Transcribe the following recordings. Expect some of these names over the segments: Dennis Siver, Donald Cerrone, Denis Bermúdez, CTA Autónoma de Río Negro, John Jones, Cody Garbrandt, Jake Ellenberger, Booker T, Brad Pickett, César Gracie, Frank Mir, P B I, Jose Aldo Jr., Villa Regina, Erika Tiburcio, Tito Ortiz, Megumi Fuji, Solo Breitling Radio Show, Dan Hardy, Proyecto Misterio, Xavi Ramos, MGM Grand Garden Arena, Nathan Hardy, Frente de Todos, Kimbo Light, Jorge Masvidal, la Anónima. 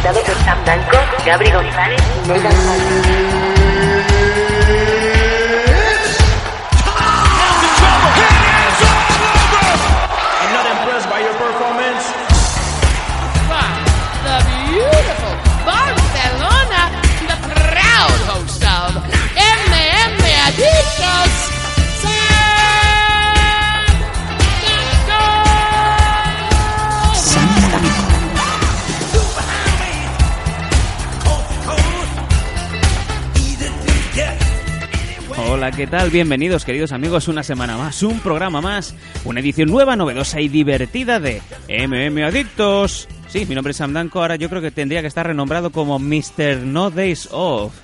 presentado por Sam Danko, Gabri González y Nathan Hardy. Hola, ¿qué tal? Bienvenidos, queridos amigos, una semana más, un programa más, una edición nueva, novedosa y divertida de MMAdictos. Sí, mi nombre es Sam Danko, ahora yo creo que tendría que estar renombrado como Mr. No Days Off.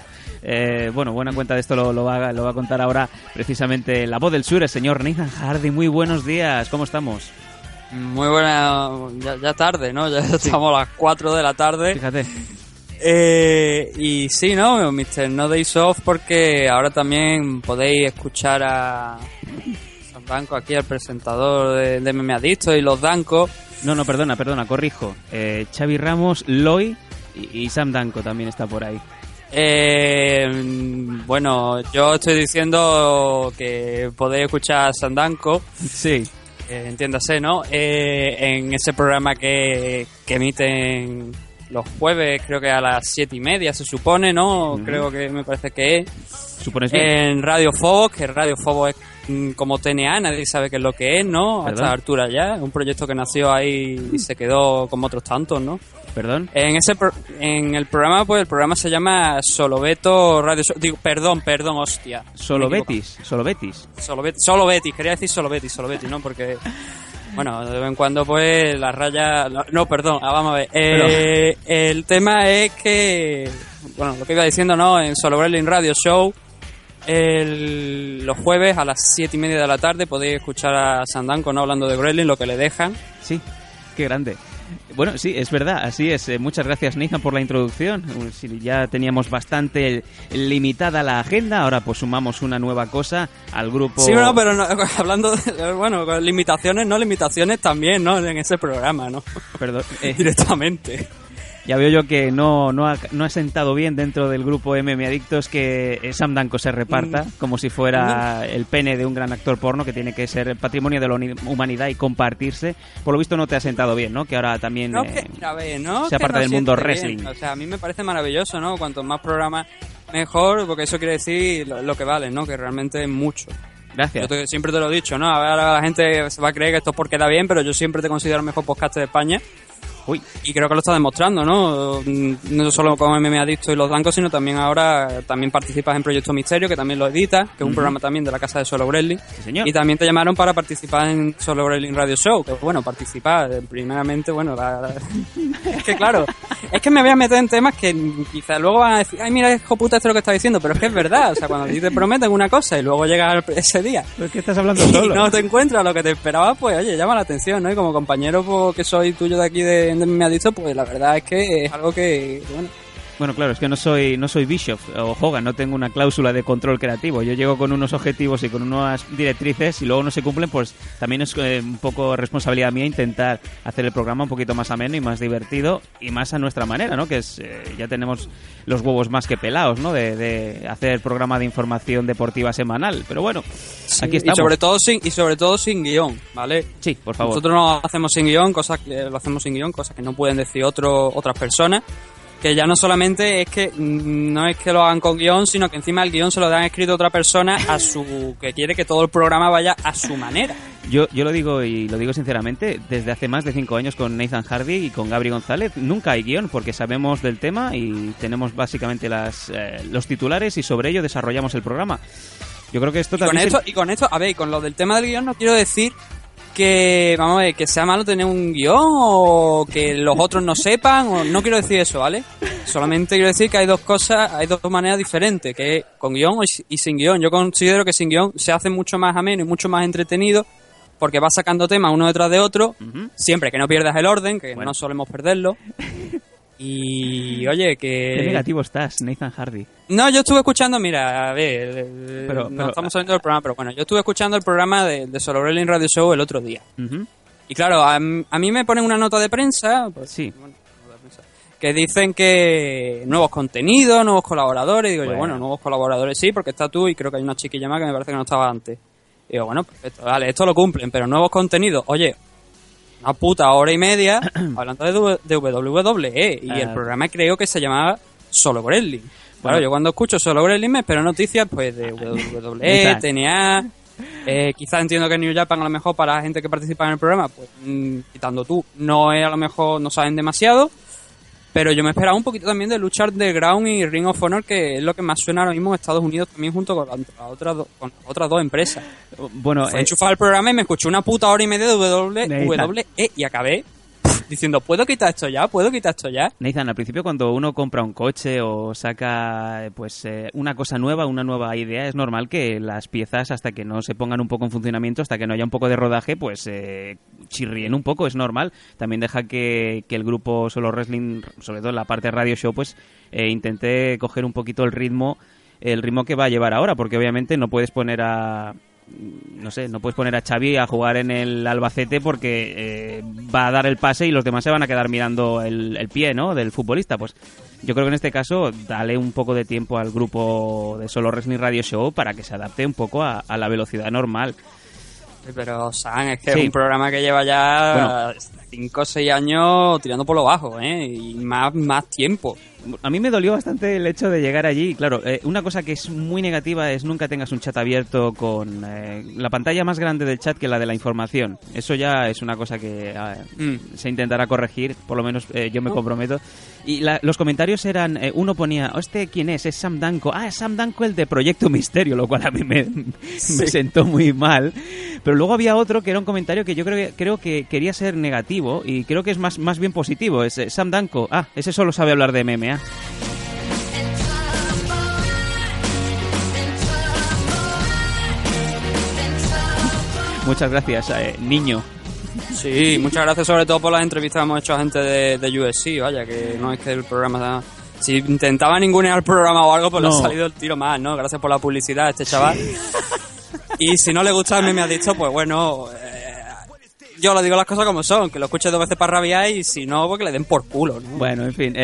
Bueno, buena cuenta de esto lo va a contar ahora precisamente la voz del sur, el señor Nathan Hardy. Muy buenos días, ¿cómo estamos? Muy buena, ya tarde, ¿no? Ya sí. Estamos a las 4 de la tarde. Fíjate. Y sí, ¿no? Mr. No Days Off, porque ahora también podéis escuchar a San Danko aquí, al presentador de MMAdictos y los Danko. No, perdona, corrijo. Xavi Ramos, Loy y Sam Danko también está por ahí. Bueno, yo estoy diciendo que podéis escuchar a Sam Danko. Sí. Entiéndase, ¿no? En ese programa que emiten los jueves, creo que a las 7:30 se supone, ¿no? Creo que me parece que es. ¿Supones bien? En Radio Fobos, que Radio Fobos es como TNA, nadie sabe qué es lo que es, ¿no? ¿Perdón? A esta altura ya, un proyecto que nació ahí y se quedó como otros tantos, ¿no? ¿Perdón? En el programa, pues el programa se llama Solobeto Radio... Digo, perdón, hostia. Solo Betis, quería decir Solo Betis, ¿no? Porque... Bueno, de vez en cuando, pues, las rayas... No, perdón, vamos a ver. El tema es que... Bueno, lo que iba diciendo, ¿no? En Solo Breitling Radio Show, los jueves a las 7:30 de la tarde podéis escuchar a Sam Danko, ¿no? Hablando de Breitling, lo que le dejan. Sí, qué grande. Bueno, sí, es verdad, así es. Muchas gracias, Nathan, por la introducción. Ya teníamos bastante limitada la agenda, ahora pues sumamos una nueva cosa al grupo... Sí, bueno, pero no, hablando de, bueno, limitaciones también, ¿no? En ese programa, ¿no? Perdón. Directamente. Ya veo yo que no ha sentado bien dentro del grupo MMAdictos que Sam Danko se reparta como si fuera el pene de un gran actor porno, que tiene que ser patrimonio de la humanidad y compartirse. Por lo visto no te ha sentado bien, ¿no? Que ahora también se aparta del mundo wrestling. Bien. O sea, a mí me parece maravilloso, ¿no? Cuanto más programas mejor, porque eso quiere decir lo que vale, ¿no? Que realmente es mucho. Gracias. Yo siempre te lo he dicho, ¿no? Ahora la gente se va a creer que esto es porque da bien, pero yo siempre te considero el mejor podcast de España. Uy. Y creo que lo está demostrando, ¿no? No solo con MMAdictos y los Danko, sino también ahora también participas en Proyecto Misterio, que también lo editas, que es un programa también de la casa de Solo Breitling. Sí, señor. Y también te llamaron para participar en Solo Breitling Radio Show, que bueno, participar primeramente, bueno, es que claro, es que me voy a meter en temas que quizás luego van a decir, ay, mira, hijo puta, esto es lo que está diciendo, pero es que es verdad, o sea, cuando a ti te prometen una cosa y luego llega ese día. ¿Pero es que estás hablando solo? Y no te encuentras lo que te esperabas, pues oye, llama la atención, ¿no? Y como compañero pues, que soy tuyo de aquí de me ha dicho, pues la verdad es que es algo que bueno, claro, es que no soy Bischoff o Hogan, no tengo una cláusula de control creativo. Yo llego con unos objetivos y con unas directrices y luego no se cumplen, pues también es un poco responsabilidad mía intentar hacer el programa un poquito más ameno y más divertido y más a nuestra manera, ¿no? Que es ya tenemos los huevos más que pelados, ¿no? De hacer programa de información deportiva semanal, pero bueno, sí, aquí estamos. Y sobre todo sin guión, ¿vale? Sí, por favor. Nosotros no hacemos sin guión, cosas que no pueden decir otras personas. Que ya no solamente es que no es que lo hagan con guión, sino que encima el guión se lo han escrito otra persona que quiere que todo el programa vaya a su manera. Yo lo digo, y lo digo sinceramente, desde hace más de 5 años con Nathan Hardy y con Gabri González nunca hay guión, porque sabemos del tema y tenemos básicamente los titulares y sobre ello desarrollamos el programa. Yo creo que esto también... Y con esto, a ver, y con lo del tema del guión no quiero decir... Que, vamos a ver, que sea malo tener un guión o que los otros no sepan, o no quiero decir eso, ¿vale? Solamente quiero decir que hay dos maneras diferentes, que con guión y sin guión. Yo considero que sin guión se hace mucho más ameno y mucho más entretenido, porque vas sacando temas uno detrás de otro, siempre que no pierdas el orden, que bueno, no solemos perderlo. Y oye, que... Qué negativo estás, Nathan Hardy. No, yo estuve escuchando, mira, a ver, pero estamos saliendo del programa, pero bueno, yo estuve escuchando el programa de Solo Breitling Radio Show el otro día. Y claro, a mí me ponen una nota de prensa, pues, sí. Bueno, que dicen que nuevos contenidos, nuevos colaboradores. Digo bueno. Yo, bueno, nuevos colaboradores sí, porque está tú y creo que hay una chiquilla más que me parece que no estaba antes. Digo, bueno, perfecto, vale, esto lo cumplen, pero nuevos contenidos, oye, una puta hora y media hablando de WWE y el programa creo que se llamaba Solo Breitling. Claro, yo cuando escucho Solo Breitling me espero noticias pues de WWE, TNA, quizás entiendo que New Japan a lo mejor para la gente que participa en el programa, pues quitando tú, no es a lo mejor, no saben demasiado, pero yo me esperaba un poquito también de lucha underground y Ring of Honor, que es lo que más suena ahora mismo en Estados Unidos también junto con las otras dos empresas. Bueno, he enchufado el programa y me escuché una puta hora y media de WWE y acabé diciendo, ¿puedo quitar esto ya? Nathan, al principio cuando uno compra un coche o saca pues una cosa nueva, una nueva idea, es normal que las piezas hasta que no se pongan un poco en funcionamiento, hasta que no haya un poco de rodaje, pues chirríen un poco, es normal. También deja que el grupo Solo Wrestling, sobre todo en la parte de radio show, pues intente coger un poquito el ritmo que va a llevar ahora, porque obviamente no puedes poner a... No puedes poner a Xavi a jugar en el Albacete porque va a dar el pase y los demás se van a quedar mirando el pie, ¿no?, del futbolista. Pues yo creo que en este caso dale un poco de tiempo al grupo de Solo Wrestling Radio Show para que se adapte un poco a la velocidad normal. Pero, San, es que sí. Es un programa que lleva ya 5 o 6 años tirando por lo bajo, ¿eh? Y más tiempo. A mí me dolió bastante el hecho de llegar allí. Claro, una cosa que es muy negativa es nunca tengas un chat abierto con la pantalla más grande del chat que la de la información. Eso ya es una cosa que se intentará corregir, por lo menos yo me comprometo. Y los comentarios eran, uno ponía, ¿este quién es? Es Sam Danko. Ah, es Sam Danko el de Proyecto Misterio, lo cual a mí me sentó muy mal. Pero luego había otro que era un comentario que yo creo que quería ser negativo y creo que es más bien positivo. Es Sam Danko. Ah, ese solo sabe hablar de MMA. Muchas gracias, niño. Sí, muchas gracias sobre todo por las entrevistas que hemos hecho a gente de UFC, vaya, que no es que el programa... Si intentaba ningunear el programa o algo, pues le ha salido el tiro más, ¿no? Gracias por la publicidad a este chaval. Sí. Y si no le gusta, me ha dicho, pues bueno... yo le digo las cosas como son, que lo escuche 2 veces para rabiar y si no, porque le den por culo, ¿no? Bueno, en fin.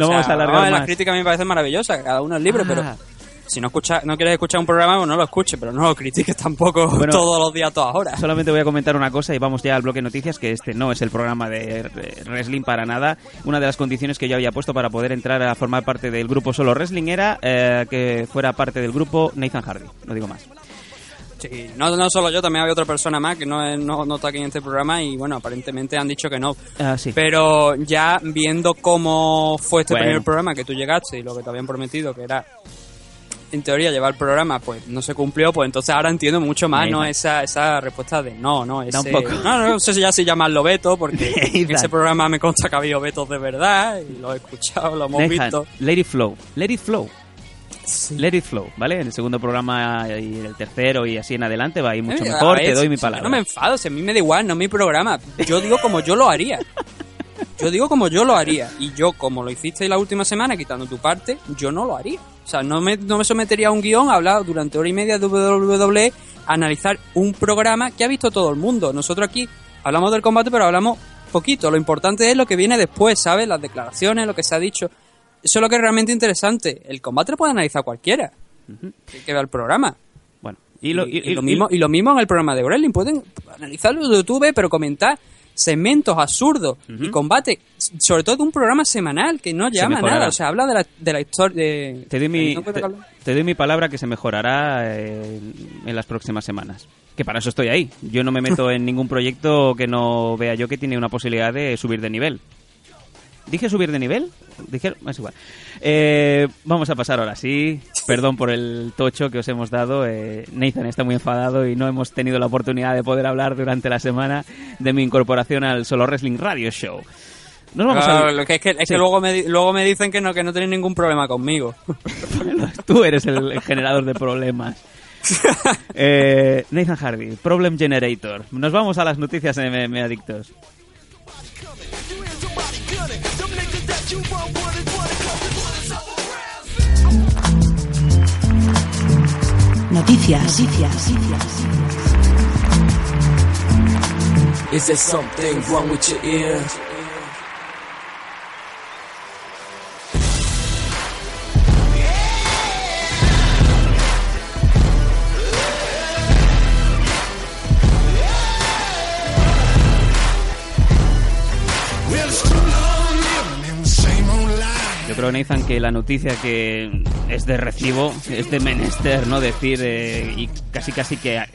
Vamos a alargar más. La crítica a mí me parece maravillosa, cada uno es libre, pero si no quieres escuchar un programa, pues no lo escuches, pero no lo critiques tampoco todos los días, todas horas. Solamente voy a comentar una cosa y vamos ya al bloque de noticias, que este no es el programa de wrestling para nada. Una de las condiciones que yo había puesto para poder entrar a formar parte del grupo Solo Wrestling era que fuera parte del grupo Nathan Hardy, no digo más. Sí, no solo yo, también había otra persona más que no está aquí en este programa y bueno, aparentemente han dicho que no. Sí. Pero ya viendo cómo fue este primer programa que tú llegaste y lo que te habían prometido, que era en teoría llevar el programa, pues no se cumplió, pues entonces ahora entiendo mucho más, ¿no? Esa respuesta de no sé si ya se llama lo veto, porque en ese programa me consta que había vetos de verdad y lo he escuchado, lo hemos visto. Let it flow. Sí. Let it flow, ¿vale? En el segundo programa y el tercero y así en adelante va a ir mucho mejor, te doy mi palabra. No me enfado, si a mí me da igual, no es mi programa. Yo digo como yo lo haría. Y yo, como lo hiciste la última semana, quitando tu parte, yo no lo haría. O sea, no me sometería a un guión, a hablar durante hora y media de WWE, a analizar un programa que ha visto todo el mundo. Nosotros aquí hablamos del combate, pero hablamos poquito. Lo importante es lo que viene después, ¿sabes? Las declaraciones, lo que se ha dicho... Eso es lo que es realmente interesante. El combate lo puede analizar cualquiera que vea el programa. Bueno, y lo mismo en el programa de wrestling. Pueden analizarlo de YouTube, pero comentar segmentos absurdos y combate, sobre todo de un programa semanal que no llama nada. O sea, habla de la historia. Te doy mi palabra que se mejorará en las próximas semanas. Que para eso estoy ahí. Yo no me meto en ningún proyecto que no vea yo que tiene una posibilidad de subir de nivel. ¿Dije subir de nivel? Dije, es igual. Vamos a pasar ahora sí. Perdón por el tocho que os hemos dado. Nathan está muy enfadado y no hemos tenido la oportunidad de poder hablar durante la semana de mi incorporación al Solo Wrestling Radio Show. Nos vamos a... Lo que es que luego me dicen que no tenéis ningún problema conmigo. Tú eres el generador de problemas. Nathan Hardy, Problem Generator. Nos vamos a las noticias de MMAdictos. Noticias. Is there something wrong with your ear? creo, Nathan, que la noticia que es de recibo, es de menester, ¿no? Decir, y casi que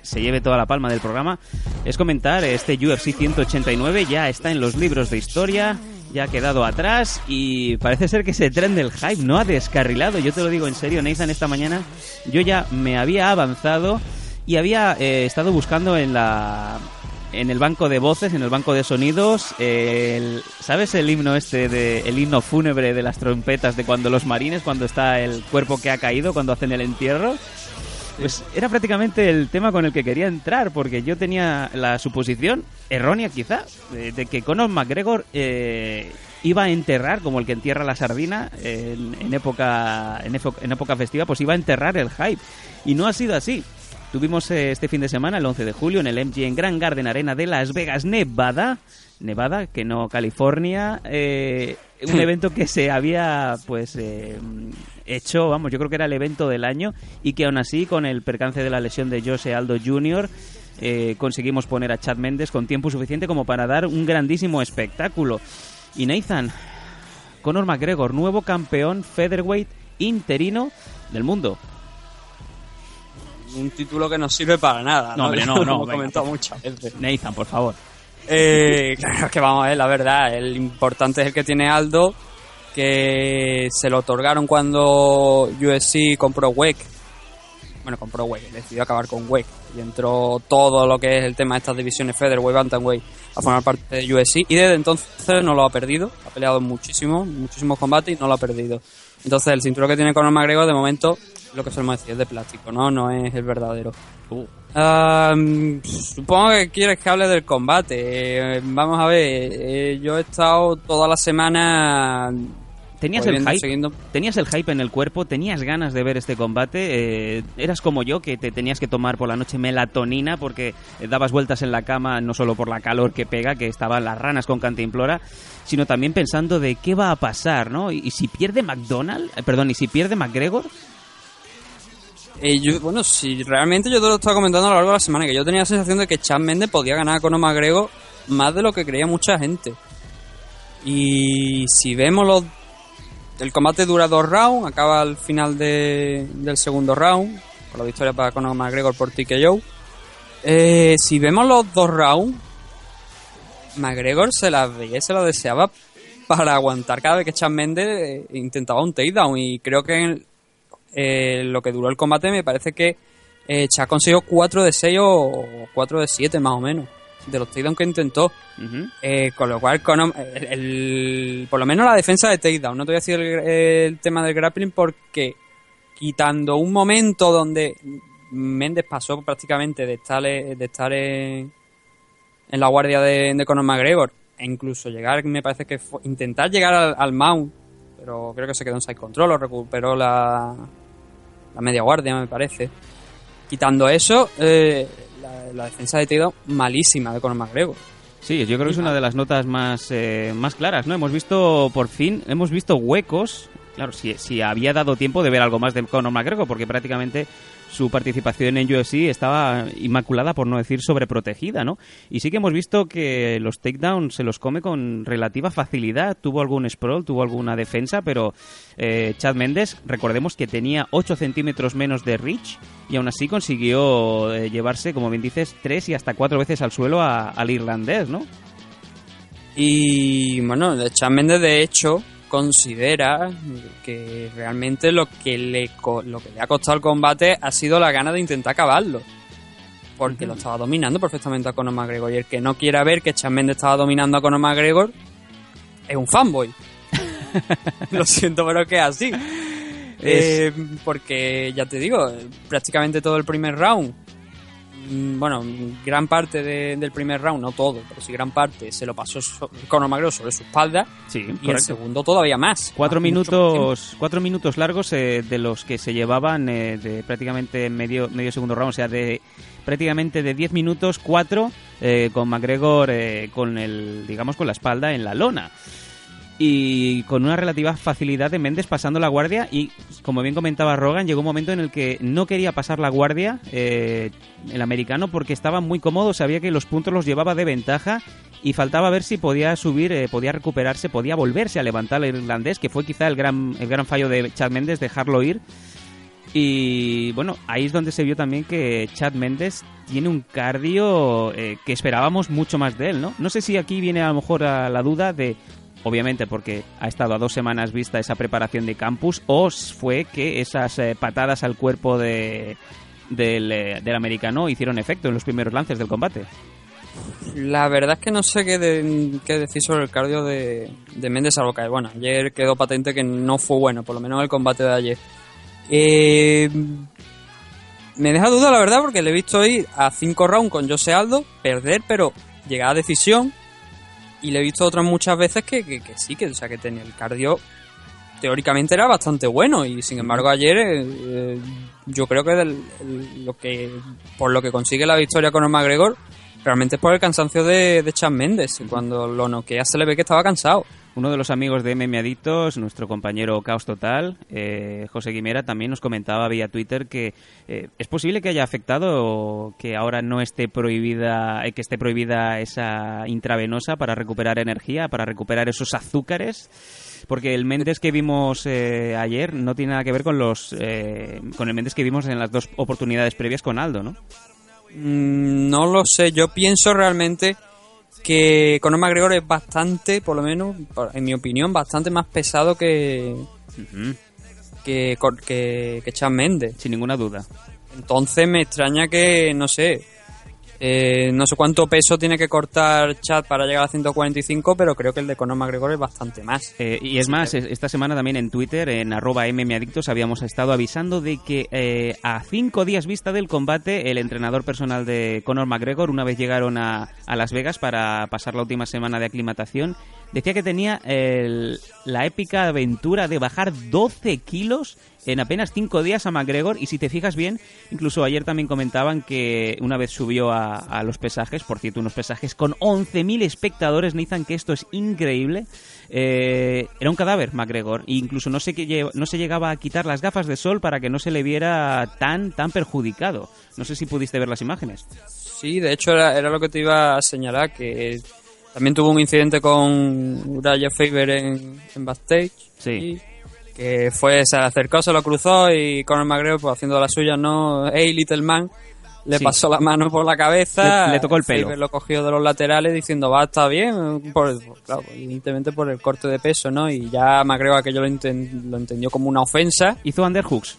se lleve toda la palma del programa, es comentar este UFC 189, ya está en los libros de historia, ya ha quedado atrás y parece ser que ese tren del hype no ha descarrilado. Yo te lo digo en serio, Nathan, esta mañana yo ya me había avanzado y había estado buscando en el banco de voces, en el banco de sonidos, ¿sabes el himno este, el himno fúnebre de las trompetas de cuando los marines, cuando está el cuerpo que ha caído, cuando hacen el entierro? Pues era prácticamente el tema con el que quería entrar, porque yo tenía la suposición, errónea quizá, de que Conor McGregor iba a enterrar, como el que entierra la sardina en época festiva, pues iba a enterrar el hype. Y no ha sido así. Tuvimos este fin de semana, el 11 de julio, en el MGM Grand Garden Arena de Las Vegas, Nevada, que no California, un evento que se había hecho, vamos, yo creo que era el evento del año, y que aún así, con el percance de la lesión de Jose Aldo Jr., conseguimos poner a Chad Mendes con tiempo suficiente como para dar un grandísimo espectáculo. Y Nathan, Conor McGregor, nuevo campeón featherweight interino del mundo. Un título que no sirve para nada. No, hombre, no, no. Lo he comentado muchas veces. Nathan, por favor. Claro que vamos a ver, la verdad, el importante es el que tiene Aldo, que se lo otorgaron cuando UFC compró WEC. Bueno, compró WEC, decidió acabar con WEC y entró todo lo que es el tema de estas divisiones featherweight, bantamweight, a formar parte de UFC, y desde entonces no lo ha perdido. Ha peleado muchísimos combates y no lo ha perdido. Entonces, el cinturón que tiene Conor McGregor, de momento, lo que solemos decir, es de plástico, no es el verdadero. Supongo que quieres que hable del combate. Vamos a ver, yo he estado toda la semana... ¿Tenías el hype en el cuerpo? ¿Tenías ganas de ver este combate? ¿Eras como yo, que te tenías que tomar por la noche melatonina porque dabas vueltas en la cama, no solo por la calor que pega, que estaban las ranas con cantimplora, sino también pensando de qué va a pasar, ¿no? ¿Y si pierde McGregor? Realmente yo te lo estaba comentando a lo largo de la semana, que yo tenía la sensación de que Chad Mendes podía ganar a Conor McGregor más de lo que creía mucha gente. Y si vemos el combate dura 2 rounds, acaba al final del segundo round, con la victoria para Conor McGregor por TKO. Si vemos los 2 rounds, McGregor se las veía y se las deseaba para aguantar cada vez que Chad Mendes intentaba un takedown, y creo que lo que duró el combate, me parece que Chad consiguió 4 de 6 o 4 de 7 más o menos de los takedowns que intentó. Uh-huh. Con lo cual, por lo menos la defensa de takedown, no te voy a decir el tema del grappling, porque quitando un momento donde Mendes pasó prácticamente de estar en la guardia de Conor McGregor, e incluso llegar, me parece que fue, intentar llegar al mount, pero creo que se quedó en side control, o recuperó la media guardia, me parece. Quitando eso, la defensa de takedown malísima de Conor McGregor. Sí, yo creo que es una de las notas más claras, ¿no? Hemos visto huecos. Claro, si había dado tiempo de ver algo más de Conor McGregor, porque prácticamente su participación en UFC estaba inmaculada, por no decir sobreprotegida, ¿no? Y sí que hemos visto que los takedowns se los come con relativa facilidad. Tuvo algún sprawl, tuvo alguna defensa, pero Chad Mendes, recordemos que tenía 8 centímetros menos de reach y aún así consiguió llevarse, como bien dices, 3 y hasta 4 veces al suelo al irlandés, ¿no? Y bueno, Chad Mendes, de hecho, considera que realmente lo que le ha costado el combate ha sido la gana de intentar acabarlo, porque lo estaba dominando perfectamente a Conor McGregor, y el que no quiera ver que Chad Mendes estaba dominando a Conor McGregor es un fanboy. Lo siento, pero es que es así. Porque ya te digo, prácticamente todo el primer round, bueno, gran parte del primer round, no todo, pero sí gran parte, se lo pasó Conor McGregor sobre su espalda. Sí, y correcto. El segundo todavía más. 4 minutos largos de los que se llevaban de prácticamente medio segundo round, o sea, de prácticamente de 10 minutos, 4 con McGregor con la espalda en la lona. y con una relativa facilidad de Mendes pasando la guardia, y como bien comentaba Rogan, llegó un momento en el que no quería pasar la guardia el americano porque estaba muy cómodo, sabía que los puntos los llevaba de ventaja y faltaba ver si podía subir, podía recuperarse, podía volverse a levantar al irlandés, que fue quizá el gran fallo de Chad Mendes, dejarlo ir. Y bueno, ahí es donde se vio también que Chad Mendes tiene un cardio que esperábamos mucho más de él, ¿no? No sé si aquí viene a lo mejor a la duda de, obviamente porque ha estado a 2 semanas vista esa preparación de campus, o fue que esas patadas al cuerpo del americano hicieron efecto en los primeros lances del combate. La verdad es que no sé qué decir sobre el cardio de Mendes, salvo que, bueno, ayer quedó patente que no fue bueno, por lo menos el combate de ayer. Me deja duda, la verdad, porque le he visto ir a 5 rounds con Jose Aldo, perder, pero llegar a decisión, y le he visto otras muchas veces que sí, que, o sea, que tenía el cardio, teóricamente era bastante bueno, y sin embargo ayer yo creo que por lo que consigue la victoria Conor McGregor realmente es por el cansancio de Chad Mendes. Cuando lo noquea se le ve que estaba cansado. Uno de los amigos de MMAdictos, nuestro compañero Caos Total, José Guimera, también nos comentaba vía Twitter que es posible que haya afectado que ahora no esté prohibida, que esté prohibida esa intravenosa para recuperar energía, para recuperar esos azúcares, porque el Mendes que vimos ayer no tiene nada que ver con con el Mendes que vimos en las 2 oportunidades previas con Aldo, ¿no? No lo sé, yo pienso realmente que Conor McGregor es bastante, por lo menos en mi opinión, bastante más pesado que Chad Mendes, sin ninguna duda. Entonces me extraña que, no sé cuánto peso tiene que cortar Chad para llegar a 145, pero creo que el de Conor McGregor es bastante más. Y es más, esta semana también en Twitter, en @MMAdictos, habíamos estado avisando de que a 5 días vista del combate, el entrenador personal de Conor McGregor, una vez llegaron a Las Vegas para pasar la última semana de aclimatación, decía que tenía la épica aventura de bajar 12 kilos en apenas 5 días a McGregor. Y si te fijas bien, incluso ayer también comentaban que una vez subió a los pesajes, por cierto, unos pesajes con 11.000 espectadores, Nathan, que esto es increíble. Era un cadáver McGregor, e incluso no se llegaba a quitar las gafas de sol para que no se le viera tan perjudicado. No sé si pudiste ver las imágenes. Sí, de hecho era lo que te iba a señalar, que también tuvo un incidente con Urijah Faber en backstage. Sí. Que fue, se acercó, se lo cruzó, y Conor McGregor, pues haciendo la suya, ¿no? Hey, little man, le pasó la mano por la cabeza. Le tocó el pelo. Faber lo cogió de los laterales diciendo, va, está bien. Claro, evidentemente por el corte de peso, ¿no? Y ya McGregor aquello lo entendió como una ofensa. Hizo underhooks.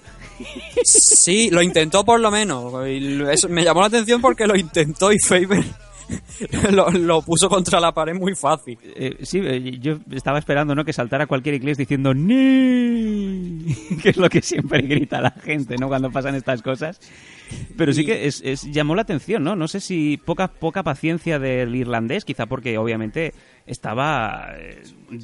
Sí, lo intentó por lo menos. Y eso me llamó la atención porque lo intentó y Faber lo puso contra la pared muy fácil. Sí, yo estaba esperando, ¿no?, que saltara cualquier inglés diciendo "ni", que es lo que siempre grita la gente, ¿no?, cuando pasan estas cosas. Pero sí que llamó la atención, ¿no? No sé si poca paciencia del irlandés, quizá porque obviamente estaba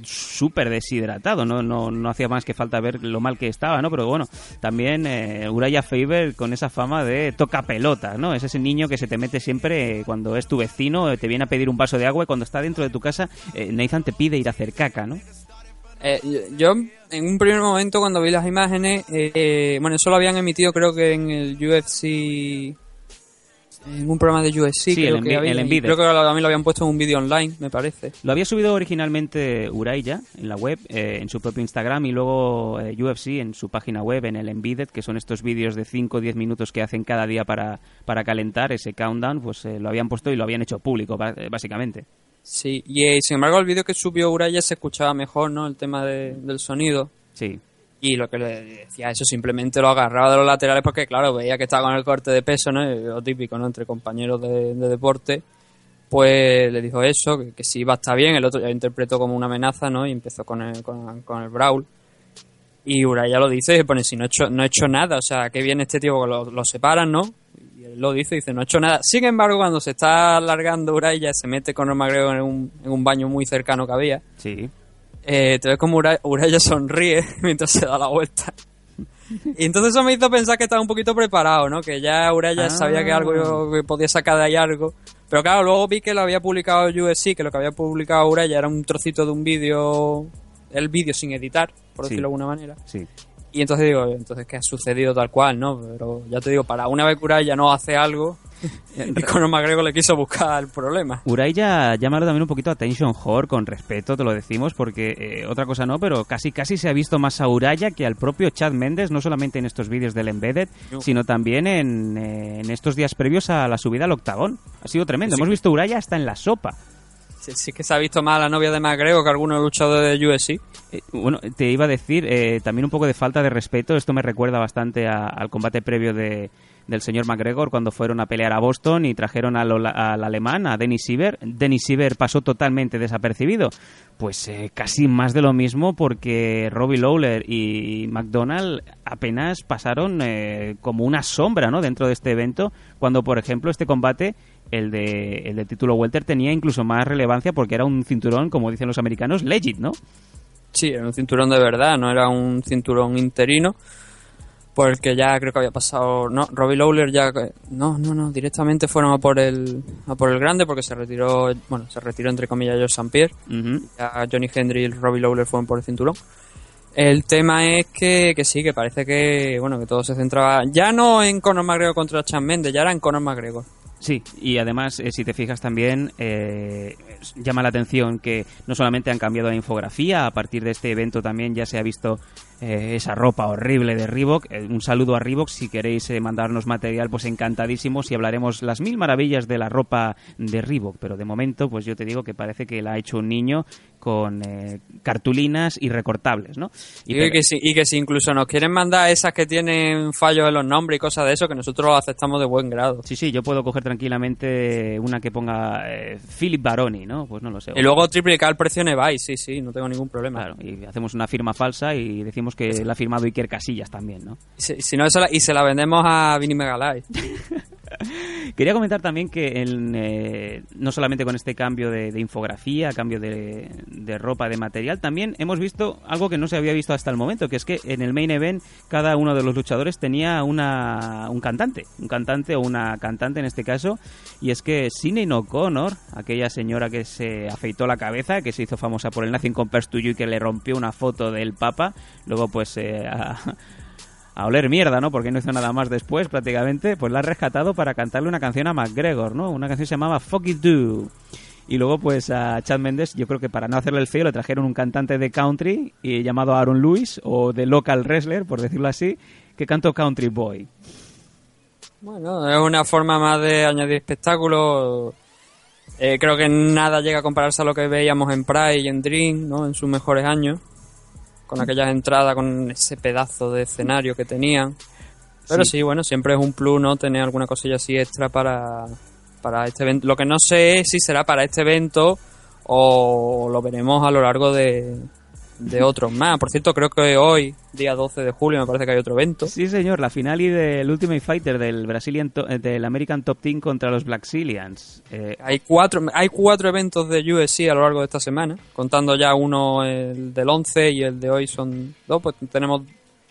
súper deshidratado, ¿no? No hacía más que falta ver lo mal que estaba, ¿no? Pero bueno, también Urijah Faber con esa fama de toca pelota, ¿no? Es ese niño que se te mete siempre cuando es tu vecino, te viene a pedir un vaso de agua y cuando está dentro de tu casa, Nathan, te pide ir a hacer caca, ¿no? Yo en un primer momento cuando vi las imágenes, bueno, eso lo habían emitido creo que en el UFC, en un programa de UFC, sí, creo que habían, creo que también lo habían puesto en un vídeo online, me parece. Lo había subido originalmente Urijah en la web, en su propio Instagram, y luego UFC en su página web, en el Embedded, que son estos vídeos de 5 o 10 minutos que hacen cada día para calentar ese countdown, pues lo habían puesto y lo habían hecho público, básicamente. Sí, y sin embargo el vídeo que subió Urijah se escuchaba mejor, ¿no?, el tema del sonido. Sí. Y lo que le decía, eso simplemente lo agarraba de los laterales porque, claro, veía que estaba con el corte de peso, ¿no?, lo típico, ¿no?, entre compañeros de deporte. Pues le dijo eso, que sí, va a estar bien. El otro ya lo interpretó como una amenaza, ¿no?, y empezó con el brawl. Y Urijah lo dice, y pone, si no he hecho nada, o sea, qué bien este tío, lo separan, ¿no?, lo dice, no ha hecho nada. Sin embargo, cuando se está alargando Urijah, se mete Conor McGregor en un baño muy cercano que había. Sí. Te ves como Urijah sonríe mientras se da la vuelta. Y entonces eso me hizo pensar que estaba un poquito preparado, ¿no?, que ya Urijah sabía que algo, que podía sacar de ahí algo. Pero claro, luego vi que lo había publicado UFC, que lo que había publicado Urijah era un trocito de un vídeo el vídeo sin editar, por decirlo de alguna manera. Sí. Y entonces digo, entonces que ha sucedido tal cual, ¿no? Pero ya te digo, para una vez que Urijah no hace algo, y Conor McGregor le quiso buscar el problema. Urijah, llámalo también un poquito attention whore, con respeto, te lo decimos, porque otra cosa no, pero casi se ha visto más a Urijah que al propio Chad Mendes, no solamente en estos vídeos del Embedded, sino también en estos días previos a la subida al octagón. Ha sido tremendo, hemos visto Urijah hasta en la sopa. Sí que se ha visto más a la novia de McGregor que a algunos luchadores de UFC. Bueno, te iba a decir, también un poco de falta de respeto. Esto me recuerda bastante al combate previo del señor McGregor cuando fueron a pelear a Boston y trajeron al alemán, a Dennis Siever. Dennis Siever pasó totalmente desapercibido. Pues casi más de lo mismo, porque Robbie Lawler y MacDonald apenas pasaron como una sombra, ¿no?, dentro de este evento, cuando, por ejemplo, este combate... El de título welter tenía incluso más relevancia porque era un cinturón, como dicen los americanos, legit, ¿no? Sí, era un cinturón de verdad, no era un cinturón interino, porque ya creo que había pasado... No, Robbie Lawler ya... No, directamente fueron a por el grande, porque se retiró entre comillas Georges St-Pierre. Uh-huh. Ya Johnny Hendry y Robbie Lawler fueron por el cinturón. El tema es que sí, que parece que, bueno, que todo se centraba... Ya no en Conor McGregor contra Chad Mendes, ya era en Conor McGregor. Sí, y además, si te fijas también, llama la atención que no solamente han cambiado la infografía, a partir de este evento también ya se ha visto esa ropa horrible de Reebok. Un saludo a Reebok, si queréis mandarnos material, pues encantadísimos, y hablaremos las mil maravillas de la ropa de Reebok. Pero de momento, pues yo te digo que parece que la ha hecho un niño con cartulinas y recortables, ¿no? Y que si incluso nos quieren mandar esas que tienen fallos en los nombres y cosas de eso, que nosotros lo aceptamos de buen grado. Sí, yo puedo coger tranquilamente una que ponga Philip Baroni, ¿no? Pues no lo sé. Y luego triplicar el precio Nevai, sí, no tengo ningún problema. Claro, y hacemos una firma falsa y decimos que la ha firmado Iker Casillas también, ¿no? Y se la vendemos a Vinny Megalay. Quería comentar también que no solamente con este cambio de infografía, cambio de ropa, de material, también hemos visto algo que no se había visto hasta el momento, que es que en el main event cada uno de los luchadores tenía un cantante o una cantante en este caso, y es que Sinéad O'Connor, aquella señora que se afeitó la cabeza, que se hizo famosa por el Nothing Compares to You y que le rompió una foto del Papa, luego pues a oler mierda, ¿no?, porque no hizo nada más después prácticamente, pues la han rescatado para cantarle una canción a McGregor, ¿no? Una canción que se llamaba Fuck It Do. Y luego pues a Chad Mendes, yo creo que para no hacerle el feo, le trajeron un cantante de country llamado Aaron Lewis, o de local wrestler, por decirlo así, que cantó Country Boy. Bueno, es una forma más de añadir espectáculo. Creo que nada llega a compararse a lo que veíamos en Pride y en Dream, ¿no?, en sus mejores años, con aquellas entradas, con ese pedazo de escenario que tenían. Pero sí, bueno, siempre es un plus, ¿no?, tener alguna cosilla así extra para este evento. Lo que no sé es si será para este evento o lo veremos a lo largo de otros más. Por cierto, creo que hoy, día 12 de julio, me parece que hay otro evento. Sí, señor, la finale del Ultimate Fighter del American Top Team contra los Blackzilians. Hay cuatro eventos de UFC a lo largo de esta semana, contando ya uno, el del 11, y el de hoy son dos. Pues tenemos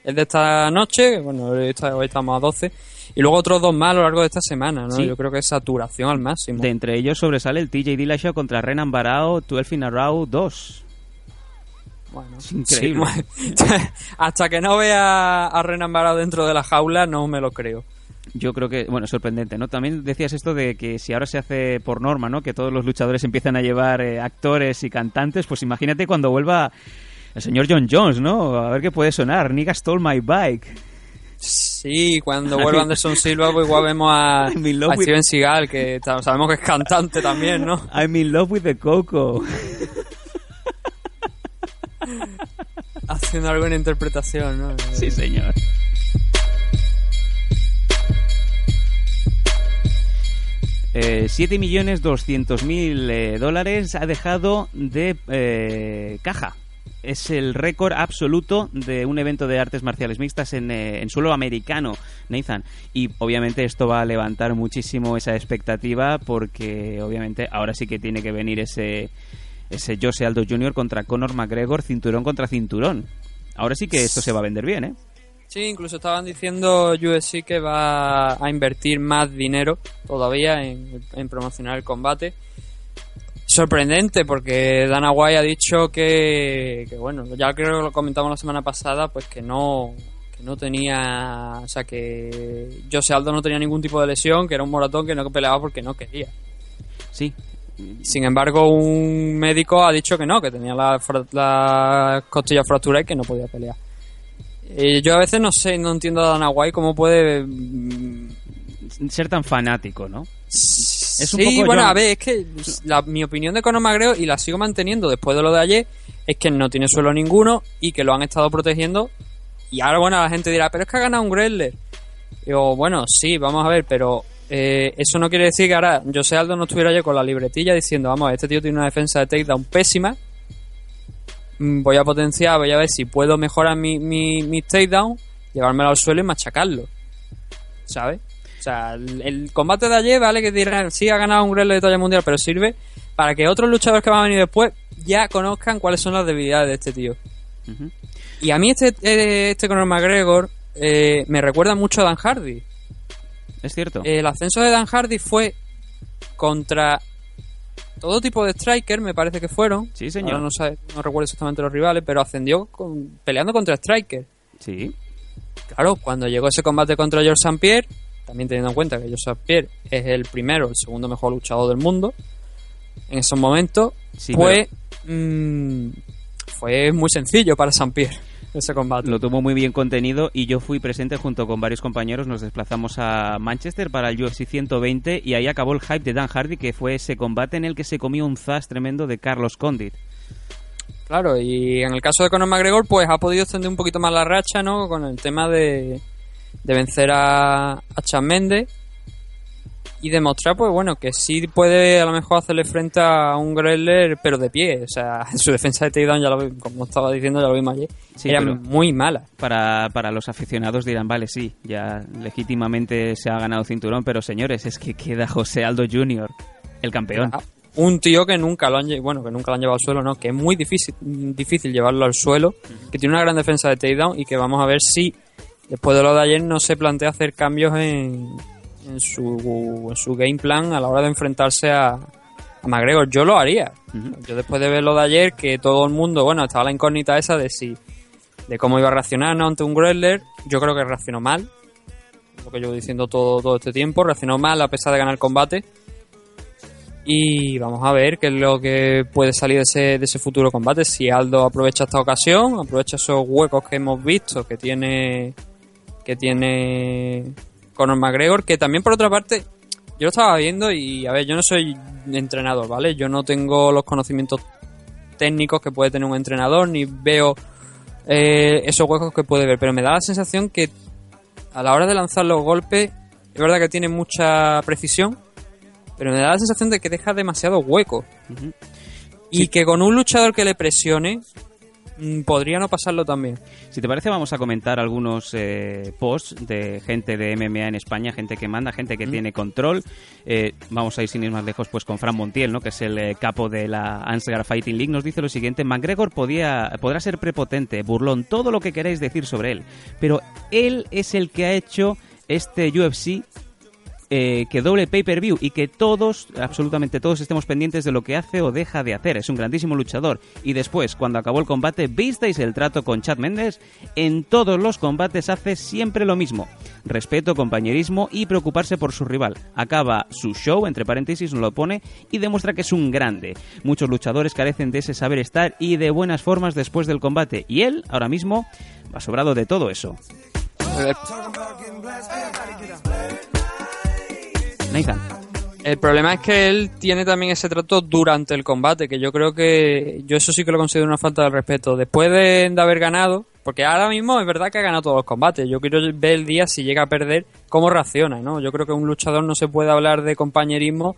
el de esta noche, bueno, hoy estamos a 12, y luego otros dos más a lo largo de esta semana, ¿no? Sí. Yo creo que es saturación al máximo. De entre ellos sobresale el TJ Dillashaw contra Renan Barao, 12 in a Row 2. Bueno, es increíble. Sí, hasta que no vea a Renan Barao dentro de la jaula, no me lo creo. Yo creo que, bueno, sorprendente, ¿no? También decías esto de que si ahora se hace por norma, ¿no?, que todos los luchadores empiezan a llevar actores y cantantes, pues imagínate cuando vuelva el señor John Jones, ¿no? A ver qué puede sonar. Nigga Stole My Bike. Sí, cuando vuelva Anderson Silva, pues igual vemos a Steven Seagal, que sabemos que es cantante también, ¿no? I'm in love with the Coco. Haciendo alguna interpretación, ¿no? Sí, señor. $7,200,000 ha dejado de caja. Es el récord absoluto de un evento de artes marciales mixtas en suelo americano, Nathan. Y obviamente esto va a levantar muchísimo esa expectativa, porque obviamente ahora sí que tiene que venir ese Jose Aldo Jr. contra Conor McGregor, cinturón contra cinturón. Ahora sí que esto se va a vender bien, ¿eh? Sí, incluso estaban diciendo UFC que va a invertir más dinero todavía en promocionar el combate. sorprendente, porque Dana White ha dicho que bueno, ya creo que lo comentamos la semana pasada, pues que no tenía, o sea, que Jose Aldo no tenía ningún tipo de lesión, que era un moratón, que no peleaba porque no quería. Sí. Sin embargo, un médico ha dicho que no, que tenía la costilla fracturada y que no podía pelear. Yo a veces no entiendo a Dana White cómo puede ser tan fanático, ¿no? Sí, es un poco, bueno, yo... a ver, es que mi opinión de Conor McGregor, y la sigo manteniendo después de lo de ayer, es que no tiene suelo ninguno y que lo han estado protegiendo. Y ahora, bueno, la gente dirá, pero es que ha ganado un Gressler. Digo, bueno, sí, vamos a ver, pero eso no quiere decir que ahora Jose Aldo no estuviera yo con la libretilla diciendo, vamos, este tío tiene una defensa de takedown pésima, voy a potenciar, voy a ver si puedo mejorar mis takedown, llevármelo al suelo y machacarlo, ¿sabes? O sea, el combate de ayer, vale, que dirán, sí, ha ganado un Gressler de talla mundial, pero sirve para que otros luchadores que van a venir después ya conozcan cuáles son las debilidades de este tío. Uh-huh. Y a mí este Conor McGregor me recuerda mucho a Dan Hardy. Es cierto. El ascenso de Dan Hardy fue contra todo tipo de strikers, me parece que fueron. Sí, señor. Ahora no recuerdo exactamente los rivales, pero ascendió peleando contra strikers. Sí. Claro, cuando llegó ese combate contra Georges St-Pierre, también teniendo en cuenta que Georges St-Pierre es el segundo mejor luchador del mundo en esos momentos, sí, fue muy sencillo para St-Pierre ese combate. Lo tuvo muy bien contenido y yo fui presente junto con varios compañeros. Nos desplazamos a Manchester para el UFC 120 y ahí acabó el hype de Dan Hardy, que fue ese combate en el que se comió un zas tremendo de Carlos Condit. Claro, y en el caso de Conor McGregor, pues ha podido extender un poquito más la racha, ¿no? Con el tema de vencer a Chad Mendes y demostrar, pues bueno, que sí puede a lo mejor hacerle frente a un Gressler, pero de pie. O sea, su defensa de takedown, ya lo, como estaba diciendo, ya lo vimos ayer, sí, era muy mala. Para los aficionados dirán, vale, sí, ya legítimamente se ha ganado cinturón, pero señores, es que queda Jose Aldo Jr., el campeón. Un tío que nunca lo han llevado al suelo, no, que es muy difícil llevarlo al suelo, que tiene una gran defensa de takedown y que vamos a ver si después de lo de ayer no se plantea hacer cambios en su game plan a la hora de enfrentarse a McGregor. Yo lo haría. Uh-huh. Yo después de ver lo de ayer, que todo el mundo, bueno, estaba la incógnita esa de cómo iba a reaccionar, ¿no?, ante un Gressler. Yo creo que reaccionó mal, lo que llevo diciendo todo este tiempo. Reaccionó mal a pesar de ganar el combate. Y vamos a ver qué es lo que puede salir de ese futuro combate. Si Aldo aprovecha esta ocasión, aprovecha esos huecos que hemos visto que tiene Conor McGregor, que también, por otra parte, yo lo estaba viendo y, a ver, yo no soy entrenador, ¿vale? Yo no tengo los conocimientos técnicos que puede tener un entrenador, ni veo esos huecos que puede ver, pero me da la sensación que a la hora de lanzar los golpes, es verdad que tiene mucha precisión, pero me da la sensación de que deja demasiado hueco. Uh-huh. Y sí, que con un luchador que le presione podría no pasarlo también. Si te parece, vamos a comentar algunos posts de gente de MMA en España, gente que manda, gente que tiene control. Vamos a ir, sin ir más lejos, pues con Fran Montiel, ¿no?, que es el capo de la Ansgar Fighting League. Nos dice lo siguiente: McGregor podrá ser prepotente, burlón, todo lo que queráis decir sobre él, pero él es el que ha hecho este UFC que doble pay-per-view y que todos, absolutamente todos, estemos pendientes de lo que hace o deja de hacer. Es un grandísimo luchador. Y después, cuando acabó el combate, ¿visteis el trato con Chad Mendes? En todos los combates hace siempre lo mismo: respeto, compañerismo y preocuparse por su rival. Acaba su show, entre paréntesis, no lo pone, y demuestra que es un grande. Muchos luchadores carecen de ese saber estar y de buenas formas después del combate. Y él, ahora mismo, va sobrado de todo eso. Nathan. El problema es que él tiene también ese trato durante el combate, que yo creo que yo eso sí que lo considero una falta de respeto. Después de haber ganado, porque ahora mismo es verdad que ha ganado todos los combates, yo quiero ver el día, si llega a perder, cómo reacciona, ¿no? Yo creo que un luchador no se puede hablar de compañerismo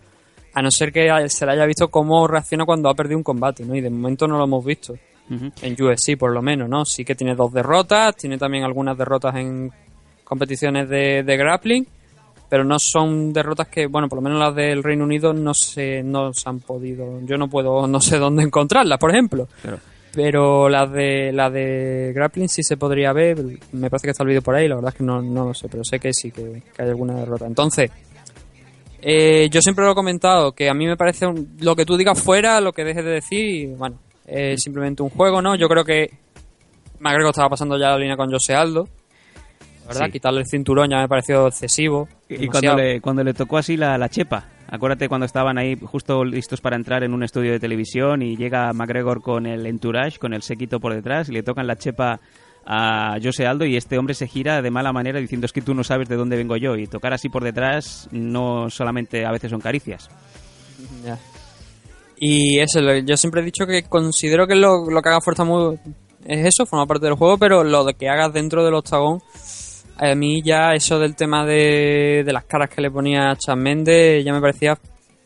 a no ser que se le haya visto cómo reacciona cuando ha perdido un combate, ¿no? Y de momento no lo hemos visto. Uh-huh. En UFC, por lo menos, ¿no? Sí que tiene 2 derrotas, tiene también algunas derrotas en competiciones de grappling, pero no son derrotas que, bueno, por lo menos las del Reino Unido no se han podido, yo no sé dónde encontrarlas, por ejemplo. Pero las de grappling sí se podría ver, me parece que está el vídeo por ahí, la verdad es que no lo sé, pero sé que sí que hay alguna derrota. Entonces, Yo siempre lo he comentado, que a mí me parece lo que tú digas fuera, lo que dejes de decir, bueno, simplemente un juego, ¿no? Yo creo que McGregor estaba pasando ya la línea con Jose Aldo, la verdad, sí. Quitarle el cinturón ya me pareció excesivo. Y cuando le tocó así la chepa, acuérdate cuando estaban ahí justo listos para entrar en un estudio de televisión y llega McGregor con el entourage, con el séquito por detrás, y le tocan la chepa a Jose Aldo y este hombre se gira de mala manera diciendo, es que tú no sabes de dónde vengo yo, y tocar así por detrás no solamente a veces son caricias. Ya. Y eso, yo siempre he dicho que considero que lo que haga fuerza muy es eso, forma parte del juego, pero lo de que hagas dentro del octagón, a mí ya eso del tema de las caras que le ponía a Chad Mendes ya me parecía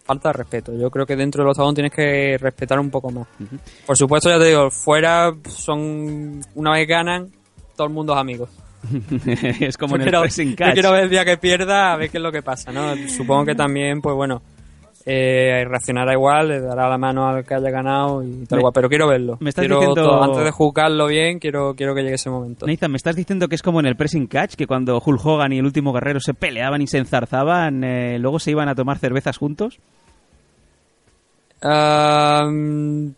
falta de respeto. Yo creo que dentro del octagón tienes que respetar un poco más. Uh-huh. Por supuesto, ya te digo, fuera son, una vez ganan, todo el mundo es amigo. Es como yo en el pressing catch. Yo quiero ver el día que pierda a ver qué es lo que pasa, ¿no? Supongo que también, pues bueno, reaccionará igual, le dará la mano al que haya ganado y tal cual, pero quiero verlo. Me estás diciendo... antes de juzgarlo bien, quiero que llegue ese momento. Nathan, me estás diciendo que es como en el pressing catch, que cuando Hulk Hogan y el último guerrero se peleaban y se enzarzaban, luego se iban a tomar cervezas juntos. Bueno,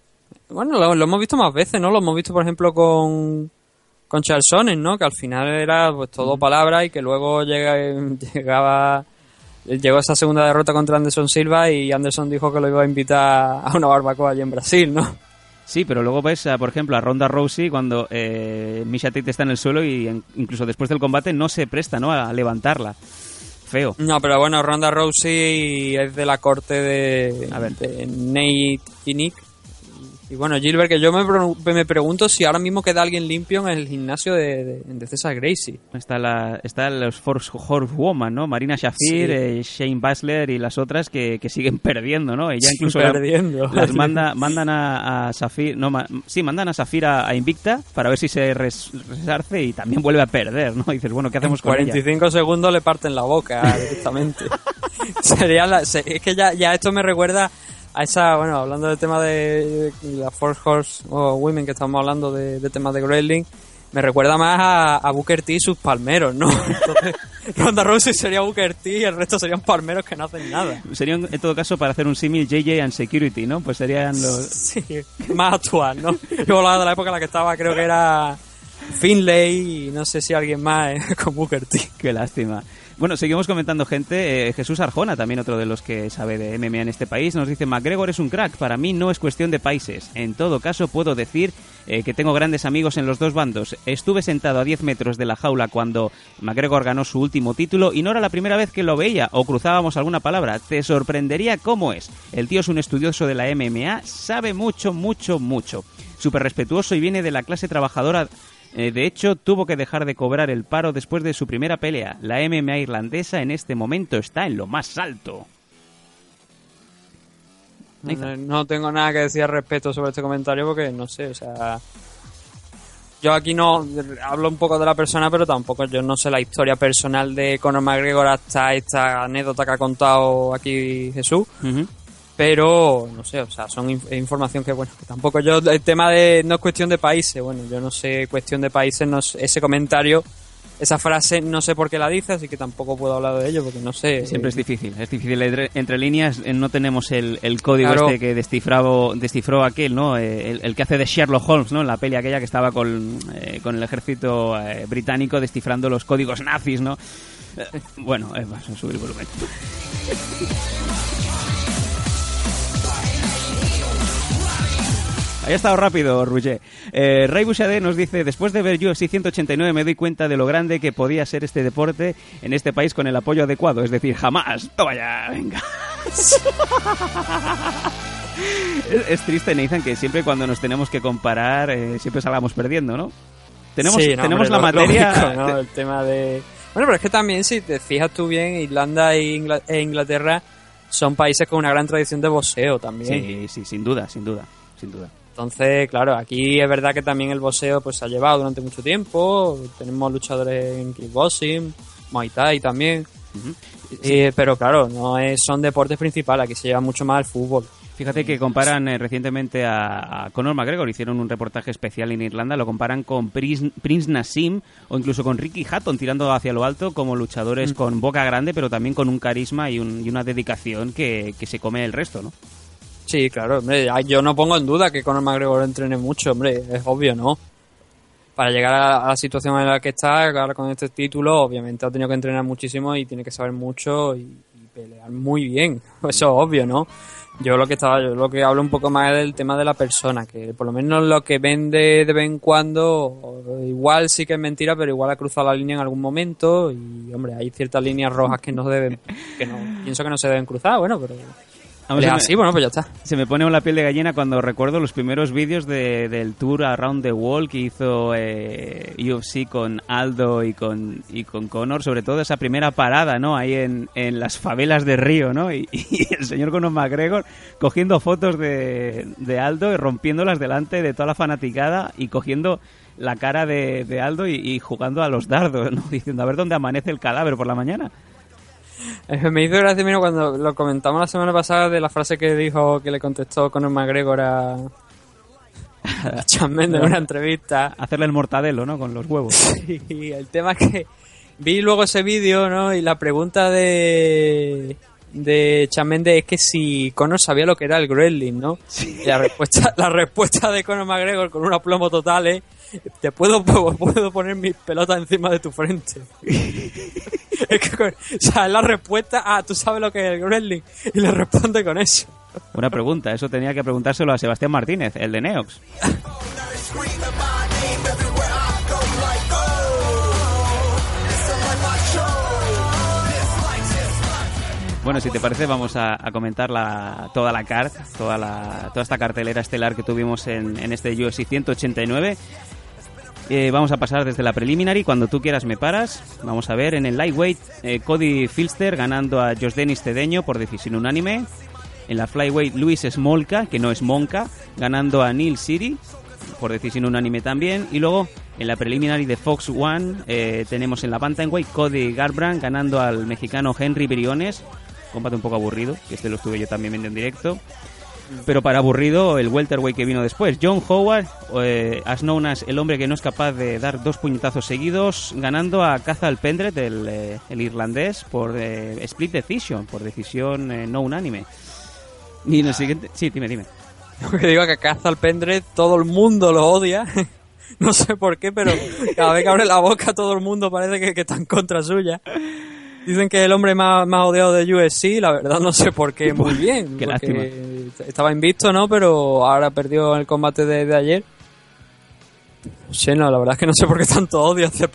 lo hemos visto más veces, ¿no? Lo hemos visto, por ejemplo, con Charles Sonnen, ¿no? Que al final era pues todo palabra y que luego llegó esa segunda derrota contra Anderson Silva y Anderson dijo que lo iba a invitar a una barbacoa allí en Brasil, ¿no? Sí, pero luego ves, por ejemplo, a Ronda Rousey cuando Miesha Tate está en el suelo y incluso después del combate no se presta, ¿no? A levantarla. Feo. No, pero bueno, Ronda Rousey es de la corte de Nate Kinnick. Y bueno, Gilbert, que yo me pregunto si ahora mismo queda alguien limpio en el gimnasio de César Gracie. Están los Horsewoman, ¿no? Marina Shafir, sí. Shane Basler y las otras que siguen perdiendo, ¿no? Ella incluso las mandan a Shafir, mandan a Shafir a Invicta para ver si se resarce y también vuelve a perder, ¿no? Y dices, bueno, ¿qué hacemos con ella? En 45 segundos le parten la boca directamente. Es que ya esto me recuerda a esa, bueno, hablando del tema de la Four Horse Women que estamos hablando de temas de Grappling, me recuerda más a Booker T y sus palmeros, ¿no? Entonces, Ronda Rousey sería Booker T y el resto serían palmeros que no hacen nada. Serían, en todo caso, para hacer un símil, JJ and Security, ¿no? Pues serían los... Sí, más actual, ¿no? Yo hablaba de la época en la que estaba, creo que era Finlay y no sé si alguien más con Booker T. Qué lástima. Bueno, seguimos comentando gente. Jesús Arjona, también otro de los que sabe de MMA en este país, nos dice, McGregor es un crack, para mí no es cuestión de países. En todo caso, puedo decir que tengo grandes amigos en los dos bandos. Estuve sentado a 10 metros de la jaula cuando McGregor ganó su último título y no era la primera vez que lo veía o cruzábamos alguna palabra. Te sorprendería cómo es. El tío es un estudioso de la MMA, sabe mucho, mucho, mucho. Súper respetuoso y viene de la clase trabajadora. De hecho, tuvo que dejar de cobrar el paro después de su primera pelea. La MMA irlandesa en este momento está en lo más alto. No tengo nada que decir al respecto sobre este comentario porque, no sé, o sea... Yo aquí no hablo un poco de la persona, pero tampoco yo no sé la historia personal de Conor McGregor hasta esta anécdota que ha contado aquí Jesús. Uh-huh. Pero, no sé, o sea, son información que, bueno, que tampoco yo... El tema de... No es cuestión de países, bueno, yo no sé, cuestión de países, no sé, ese comentario, esa frase, no sé por qué la dice, así que tampoco puedo hablar de ello, porque no sé... Siempre es difícil, entre líneas no tenemos el código claro. Este que descifró aquel, ¿no? El que hace de Sherlock Holmes, ¿no? En la peli aquella que estaba con el ejército británico descifrando los códigos nazis, ¿no? Bueno, vamos a subir el volumen. Ahí ha estado rápido, Roger. Ray Bouchade nos dice, después de ver UFC 189 me doy cuenta de lo grande que podía ser este deporte en este país con el apoyo adecuado. Es decir, jamás. Toma ya, venga. Es triste, Nathan, que siempre cuando nos tenemos que comparar siempre salgamos perdiendo, ¿no? Tenemos la materia... Lógico, ¿no? El tema de... Bueno, pero es que también, si te fijas tú bien, Irlanda e Inglaterra son países con una gran tradición de boxeo también. Sí, sin duda. Entonces, claro, aquí es verdad que también el boxeo pues se ha llevado durante mucho tiempo. Tenemos luchadores en kickboxing, Muay Thai también. Uh-huh. Sí. Pero claro, no son deportes principales, aquí se lleva mucho más el fútbol. Fíjate que comparan recientemente a Conor McGregor, hicieron un reportaje especial en Irlanda, lo comparan con Prince Nassim o incluso con Ricky Hatton, tirando hacia lo alto como luchadores con boca grande, pero también con un carisma y una dedicación que se come el resto, ¿no? Sí, claro, hombre, yo no pongo en duda que Conor McGregor entrene mucho, hombre, es obvio, ¿no? Para llegar a la situación en la que está, ahora con este título, obviamente ha tenido que entrenar muchísimo y tiene que saber mucho y pelear muy bien, eso es obvio, ¿no? Yo lo que hablo un poco más es del tema de la persona, que por lo menos lo que vende de vez en cuando, igual sí que es mentira, pero igual ha cruzado la línea en algún momento y, hombre, hay ciertas líneas rojas que no deben, que no, pienso que no se deben cruzar, bueno, pero... Así, bueno, pues ya está. Se me pone la piel de gallina cuando recuerdo los primeros vídeos del tour Around the World que hizo UFC con Aldo y con Conor, sobre todo esa primera parada, ¿no? Ahí en las favelas de Río, ¿no? Y el señor Conor McGregor cogiendo fotos de Aldo y rompiéndolas delante de toda la fanaticada y cogiendo la cara de Aldo y jugando a los dardos, ¿no? Diciendo, a ver dónde amanece el cadáver por la mañana. Me hizo gracia, mira, cuando lo comentamos la semana pasada de la frase que dijo, que le contestó Conor McGregor a Chad Mendes en una entrevista. Hacerle el mortadelo, ¿no? Con los huevos. Sí, el tema es que vi luego ese vídeo, ¿no? Y la pregunta de Chad Mendes es que si Conor sabía lo que era el wrestling, ¿no? Sí. Y la respuesta de Conor McGregor con un aplomo total es, te puedo poner mis pelotas encima de tu frente. Es que, o sea, la respuesta, tú sabes lo que es el wrestling, y le responde con eso. Buena pregunta, eso tenía que preguntárselo a Sebastián Martínez, el de Neox. Bueno, si te parece, vamos a comentar toda esta cartelera estelar que tuvimos en este UFC 189. Vamos a pasar desde la preliminary, cuando tú quieras me paras. Vamos a ver, en el lightweight, Cody Filster ganando a Josdenis Cedeño por decisión unánime. En la flyweight, Luis Smolka, que no es Monka, ganando a Neil City por decisión unánime también. Y luego, en la preliminary de Fox One, tenemos en la bantamweight, Cody Garbrandt ganando al mexicano Henry Briones. Combate un poco aburrido, que este lo estuve yo también viendo en directo. Pero para aburrido, el welterweight que vino después, John Howard, as known as el hombre que no es capaz de dar dos puñetazos seguidos, ganando a Cazal Pendret, el irlandés, por split decision, por decisión no unánime. Y en el siguiente... Sí, dime. Lo que digo es que Cazal Pendret todo el mundo lo odia. No sé por qué, pero cada vez que abre la boca todo el mundo parece que está en contra suya. Dicen que es el hombre más odiado de UFC, la verdad no sé por qué, muy bien. Qué lástima. Estaba invicto, ¿no? Pero ahora perdió el combate de ayer. No, la verdad es que no sé por qué tanto odio hacia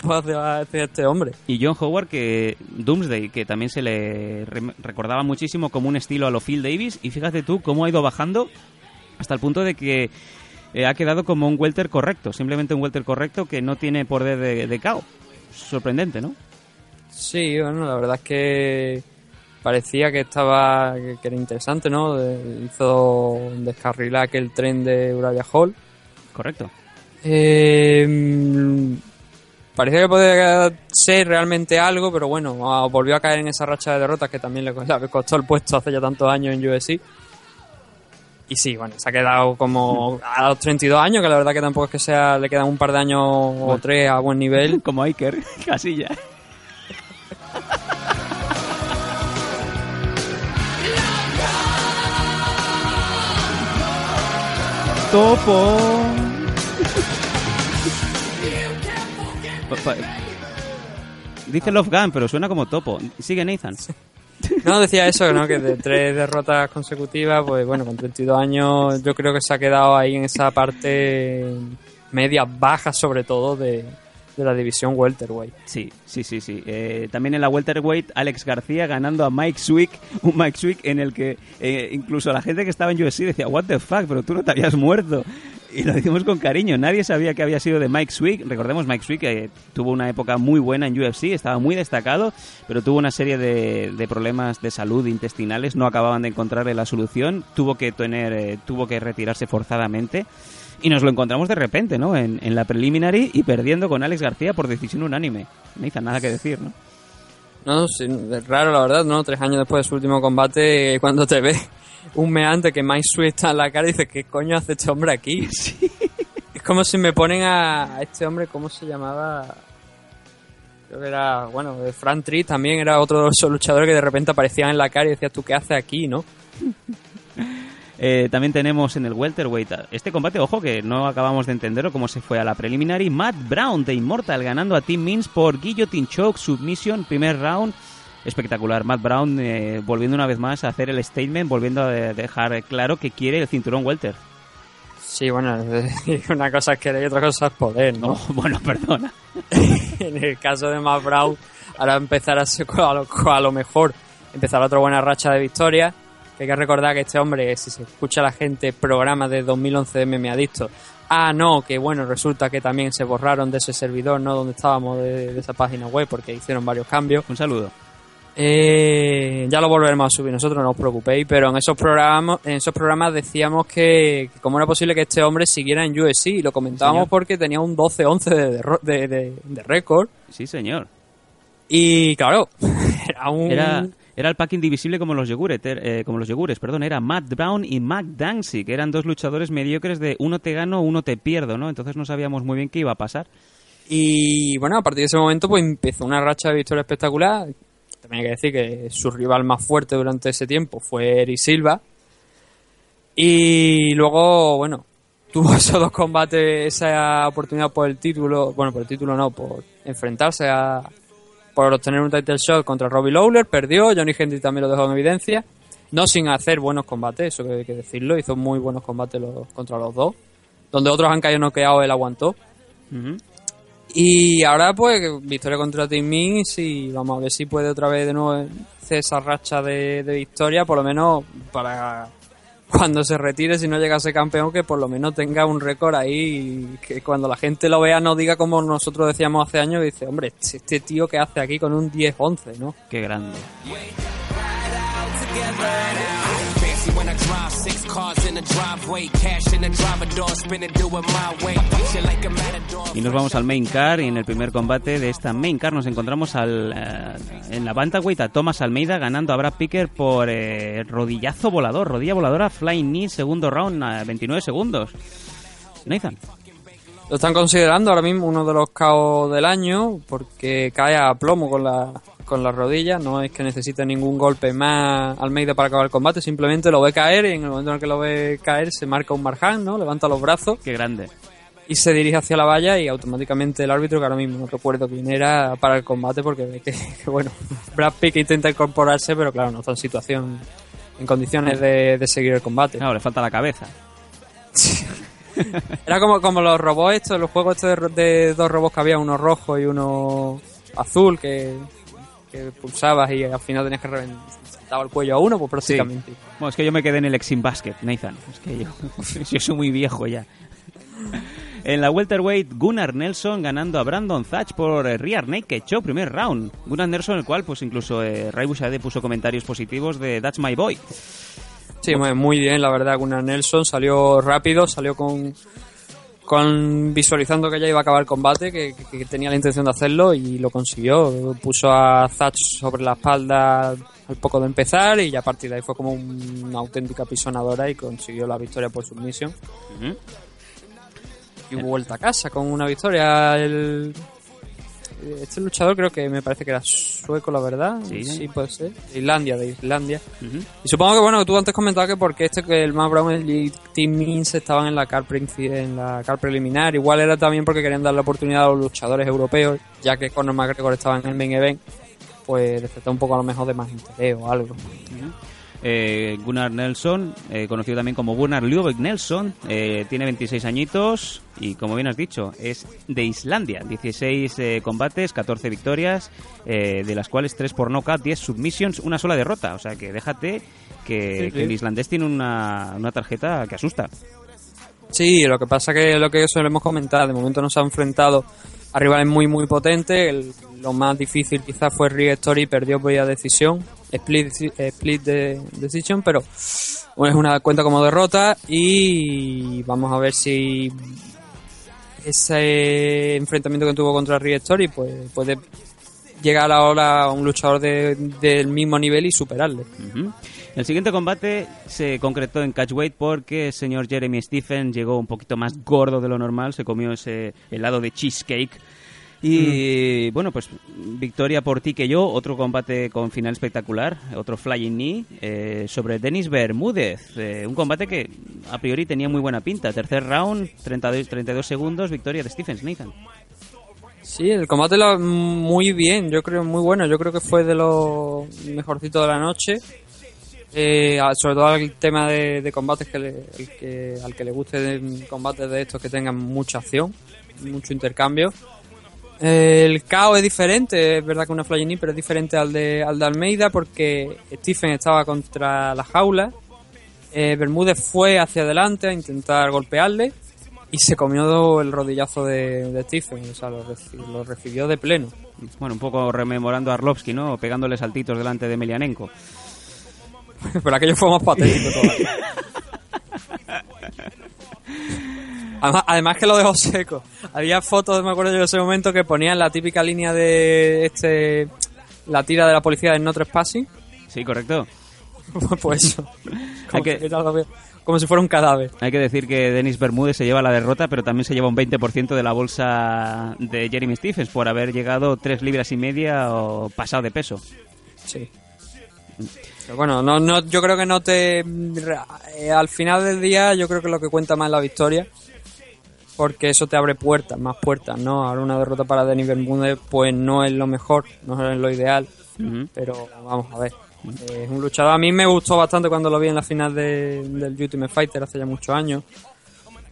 este hombre. Y John Howard, que Doomsday, que también se le recordaba muchísimo como un estilo a lo Phil Davis. Y fíjate tú cómo ha ido bajando hasta el punto de que ha quedado como un welter correcto. Simplemente un welter correcto que no tiene poder de KO. Sorprendente, ¿no? Sí, bueno, la verdad es que parecía que era interesante, ¿no? Hizo descarrilar aquel tren de Urijah Hall. Correcto. Parecía que podía ser realmente algo, pero bueno, volvió a caer en esa racha de derrotas que también le costó el puesto hace ya tantos años en UFC. Y sí, bueno, se ha quedado como a los 32 años, que la verdad que tampoco es que sea, le quedan un par de años o tres a buen nivel. Como Iker Casillas. Topo. Dice Love Gun, pero suena como topo. Sigue Nathan. No, decía eso, ¿no? Que de tres derrotas consecutivas, pues bueno, con 32 años yo creo que se ha quedado ahí en esa parte media baja, sobre todo, de la división welterweight. Sí. También en la welterweight, Alex García ganando a Mike Swick, un Mike Swick en el que incluso la gente que estaba en UFC decía, what the fuck, pero tú no te habías muerto. Y lo decimos con cariño, nadie sabía que había sido de Mike Swick. Recordemos, Mike Swick tuvo una época muy buena en UFC, estaba muy destacado, pero tuvo una serie de problemas de salud intestinales, no acababan de encontrarle la solución, tuvo que retirarse forzadamente. Y nos lo encontramos de repente, ¿no? En la preliminary y perdiendo con Alex García por decisión unánime. No hizo nada que decir, ¿no? No, sí, es raro, la verdad, ¿no? 3 años después de su último combate, cuando te ve humeante que Mike Swift está en la cara y dice, ¿qué coño hace este hombre aquí? Sí. Es como si me ponen a este hombre, ¿cómo se llamaba? Creo que era, bueno, Frank Triss también era otro de esos luchadores que de repente aparecían en la cara y decías, ¿tú qué haces aquí, no? También tenemos en el welterweight este combate, ojo, que no acabamos de entenderlo cómo se fue a la preliminar, y Matt Brown de Immortal ganando a Tim Means por guillotine choke, submission, primer round. Espectacular, Matt Brown volviendo una vez más a hacer el statement, volviendo a dejar claro que quiere el cinturón welter. Sí, bueno, una cosa es querer y otra cosa es poder, ¿no? Oh, bueno, perdona. En el caso de Matt Brown, ahora empezará a lo mejor empezará otra buena racha de victorias. Hay que recordar que este hombre, si se escucha a la gente, programa de 2011 de MMAdictos. Ah, no, que bueno, resulta que también se borraron de ese servidor, ¿no? Donde estábamos, de esa página web, porque hicieron varios cambios. Un saludo. Ya lo volveremos a subir nosotros, no os preocupéis, pero en esos programas decíamos que cómo era posible que este hombre siguiera en UFC, y lo comentábamos, sí, porque tenía un 12-11 de récord. Sí, señor. Y claro, era un... Era el pack indivisible como los yogures, era Matt Brown y Matt Danzig, que eran dos luchadores mediocres de uno te gano, uno te pierdo, ¿no? Entonces no sabíamos muy bien qué iba a pasar. Y bueno, a partir de ese momento pues empezó una racha de victoria espectacular. También hay que decir que su rival más fuerte durante ese tiempo fue Eric Silva. Y luego, bueno, tuvo esos dos combates, esa oportunidad por enfrentarse a... por obtener un title shot contra Robbie Lawler, perdió. Johnny Hendry también lo dejó en evidencia, no sin hacer buenos combates, eso que hay que decirlo, hizo muy buenos combates contra los dos, donde otros han caído noqueados, él aguantó. Uh-huh. Y ahora pues victoria contra Tim Means, y vamos a ver si puede otra vez de nuevo hacer esa racha de victoria, por lo menos para cuando se retire, si no llega a ser campeón, que por lo menos tenga un récord ahí, y que cuando la gente lo vea no diga como nosotros decíamos hace años, y dice, hombre, este tío que hace aquí con un 10-11, ¿no? Qué grande. Y nos vamos al main card, y en el primer combate de esta main card nos encontramos en la bantamweight a Thomas Almeida ganando a Brad Picker por rodillazo volador, rodilla voladora, flying knee, segundo round, 29 segundos. Nathan. Lo están considerando ahora mismo uno de los KO del año, porque cae a plomo con las rodillas. No es que necesite ningún golpe más Almeida para acabar el combate, simplemente lo ve caer, y en el momento en el que lo ve caer se marca un marján, ¿no? Levanta los brazos. ¡Qué grande! Y se dirige hacia la valla, y automáticamente el árbitro, que ahora mismo no recuerdo quién era, para el combate, porque ve que bueno, Brad Pitt intenta incorporarse, pero claro, no está en situación, en condiciones de seguir el combate. Claro, le falta la cabeza. Era como los robots estos, los juegos estos de dos robots que había, uno rojo y uno azul, que pulsabas y al final tenías que reventar el cuello a uno, pues prácticamente. Sí. Bueno, es que yo me quedé en el Exim Basket, Nathan. Es que yo soy muy viejo ya. En la welterweight, Gunnar Nelson ganando a Brandon Thatch por Rear Naked Choke, primer round. Gunnar Nelson, el cual pues incluso Ray Bushade puso comentarios positivos de That's My Boy. Sí, muy bien, la verdad, Gunnar Nelson salió rápido, salió con visualizando que ya iba a acabar el combate, que tenía la intención de hacerlo, y lo consiguió. Puso a Thatch sobre la espalda al poco de empezar, y ya a partir de ahí fue como una auténtica pisonadora, y consiguió la victoria por submisión. Uh-huh. Y hubo vuelta a casa con una victoria. Este luchador, creo que me parece que era sueco, la verdad. Sí, puede ser. De Islandia. Uh-huh. Y supongo que, bueno, tú antes comentabas que porque que el Matt Brown y Tim Means estaban en la car preliminar. Igual era también porque querían dar la oportunidad a los luchadores europeos, ya que Conor McGregor estaba en el main event, pues les faltaba un poco a lo mejor de más interés o algo. Uh-huh. Gunnar Nelson, conocido también como Gunnar Ljubek Nelson, tiene 26 añitos y, como bien has dicho, es de Islandia. 16 combates, 14 victorias, de las cuales 3 por knockout, 10 submissions, una sola derrota. O sea que déjate que el islandés tiene una tarjeta que asusta. Sí, lo que pasa que lo que solemos comentar, de momento no se ha enfrentado a rivales muy muy potentes. Lo más difícil quizás fue Rig Story, y perdió por decisión. Split decision, pero bueno, es una cuenta como derrota, y vamos a ver si ese enfrentamiento que tuvo contra Rig Story pues puede llegar ahora a un luchador del mismo nivel y superarle. Uh-huh. El siguiente combate se concretó en catchweight porque el señor Jeremy Stephens llegó un poquito más gordo de lo normal, se comió ese helado de cheesecake. Y bueno, pues victoria por ti que yo, otro combate con final espectacular, otro flying knee sobre Denis Bermúdez, un combate que a priori tenía muy buena pinta. Tercer round, 32 segundos, victoria de Stephens, Nathan. Sí, el combate lo muy bien, yo creo, muy bueno, yo creo que fue de lo mejorcito de la noche, sobre todo el tema de combates al que le guste combates de estos que tengan mucha acción, mucho intercambio. El KO es diferente, es verdad que una fly knee, pero es diferente al de Almeida porque Stephen estaba contra la jaula, Bermúdez fue hacia adelante a intentar golpearle y se comió el rodillazo de Stephen, o sea, lo recibió de pleno. Bueno, un poco rememorando a Arlovski, ¿no? Pegándole saltitos delante de Emelianenko. Pero aquello fue más patético todavía. Además que lo dejó seco. Había fotos, me acuerdo yo de ese momento, que ponían la típica línea de la tira de la policía del No Trespassing. Sí, correcto. Pues eso. Como si fuera un cadáver. Hay que decir que Denis Bermúdez se lleva la derrota, pero también se lleva un 20% de la bolsa de Jeremy Stephens por haber llegado 3,5 libras o pasado de peso. Sí. Pero bueno, no, yo creo que no te... al final del día yo creo que lo que cuenta más es la victoria, porque eso te abre puertas, más puertas, ¿no? Ahora una derrota para Denis Bermúdez pues no es lo mejor, no es lo ideal, pero vamos a ver. Es un luchador, a mí me gustó bastante cuando lo vi en la final del Ultimate Fighter hace ya muchos años,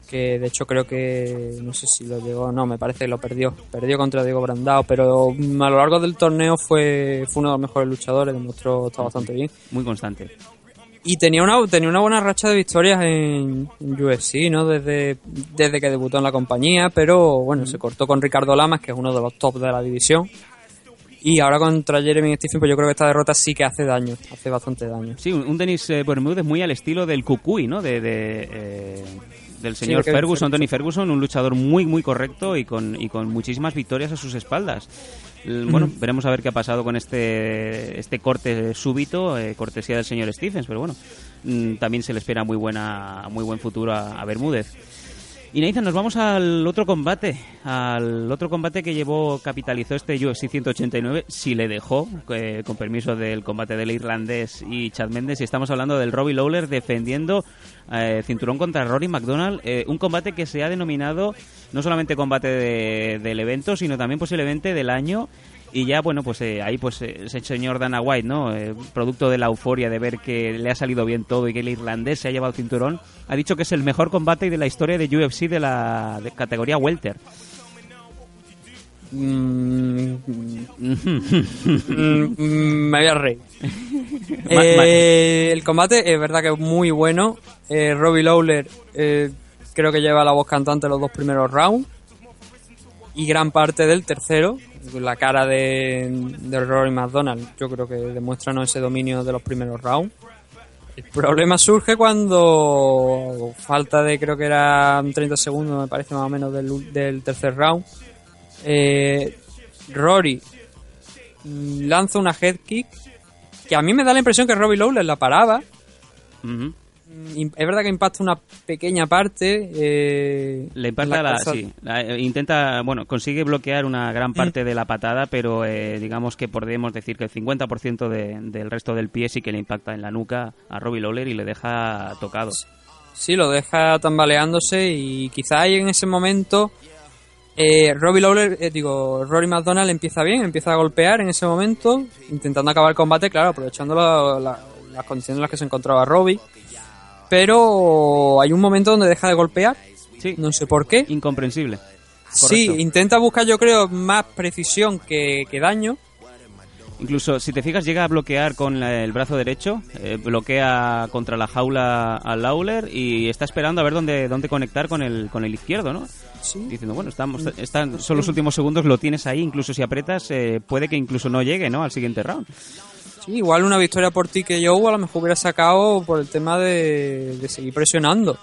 que de hecho creo que, no sé si lo llegó, no, me parece que lo perdió contra Diego Brandao, pero a lo largo del torneo fue uno de los mejores luchadores, demostró estar bastante bien. Muy constante. Y tenía una buena racha de victorias en UFC, ¿no? Desde que debutó en la compañía, pero bueno, se cortó con Ricardo Lamas, que es uno de los top de la división. Y ahora contra Jeremy Stephens, pues yo creo que esta derrota sí que hace daño, hace bastante daño. Sí, un Denis Bermúdez muy al estilo del Cucuy, ¿no? Del señor Ferguson, Tony Ferguson, un luchador muy, muy correcto y con muchísimas victorias a sus espaldas. Bueno, veremos a ver qué ha pasado con este corte súbito, cortesía del señor Stephens, pero bueno, también se le espera muy buen futuro a Bermúdez. Y Nathan, nos vamos al otro combate que capitalizó este UFC 189, si le dejó, con permiso del combate del irlandés y Chad Mendes, y estamos hablando del Robbie Lawler defendiendo cinturón contra Rory MacDonald, un combate que se ha denominado no solamente combate del evento, sino también posiblemente del año. Y ya, bueno, pues ahí pues ese señor Dana White, ¿no? Producto de la euforia de ver que le ha salido bien todo y que el irlandés se ha llevado el cinturón, ha dicho que es el mejor combate de la historia de UFC de la categoría welter. Me voy a reír. El combate es verdad que es muy bueno. Robbie Lawler creo que lleva la voz cantante los dos primeros rounds y gran parte del tercero. La cara de Rory MacDonald yo creo que demuestra, ¿no?, ese dominio de los primeros rounds. El problema surge cuando falta de, creo que eran 30 segundos me parece más o menos del tercer round, Rory lanza una head kick que a mí me da la impresión que Robbie Lawler la paraba. Es verdad que impacta una pequeña parte. Le impacta sí. Intenta, bueno, consigue bloquear una gran parte de la patada, pero digamos que podemos decir que el 50% del resto del pie sí que le impacta en la nuca a Robbie Lawler y le deja tocado. Sí, lo deja tambaleándose y quizá ahí en ese momento Rory MacDonald empieza a golpear en ese momento, intentando acabar el combate, claro, aprovechando las condiciones en las que se encontraba Robbie. Pero hay un momento donde deja de golpear, sí, no sé por qué. Incomprensible. Correcto. Sí, intenta buscar, yo creo, más precisión que daño. Incluso, si te fijas, llega a bloquear con el brazo derecho, bloquea contra la jaula a Lawler y está esperando a ver dónde conectar con el izquierdo, ¿no? Sí. Diciendo, bueno, son los últimos segundos, lo tienes ahí, incluso si aprietas, puede que incluso no llegue, ¿no?, al siguiente round. Sí, igual una victoria por ti que yo a lo mejor hubiera sacado por el tema de seguir presionando.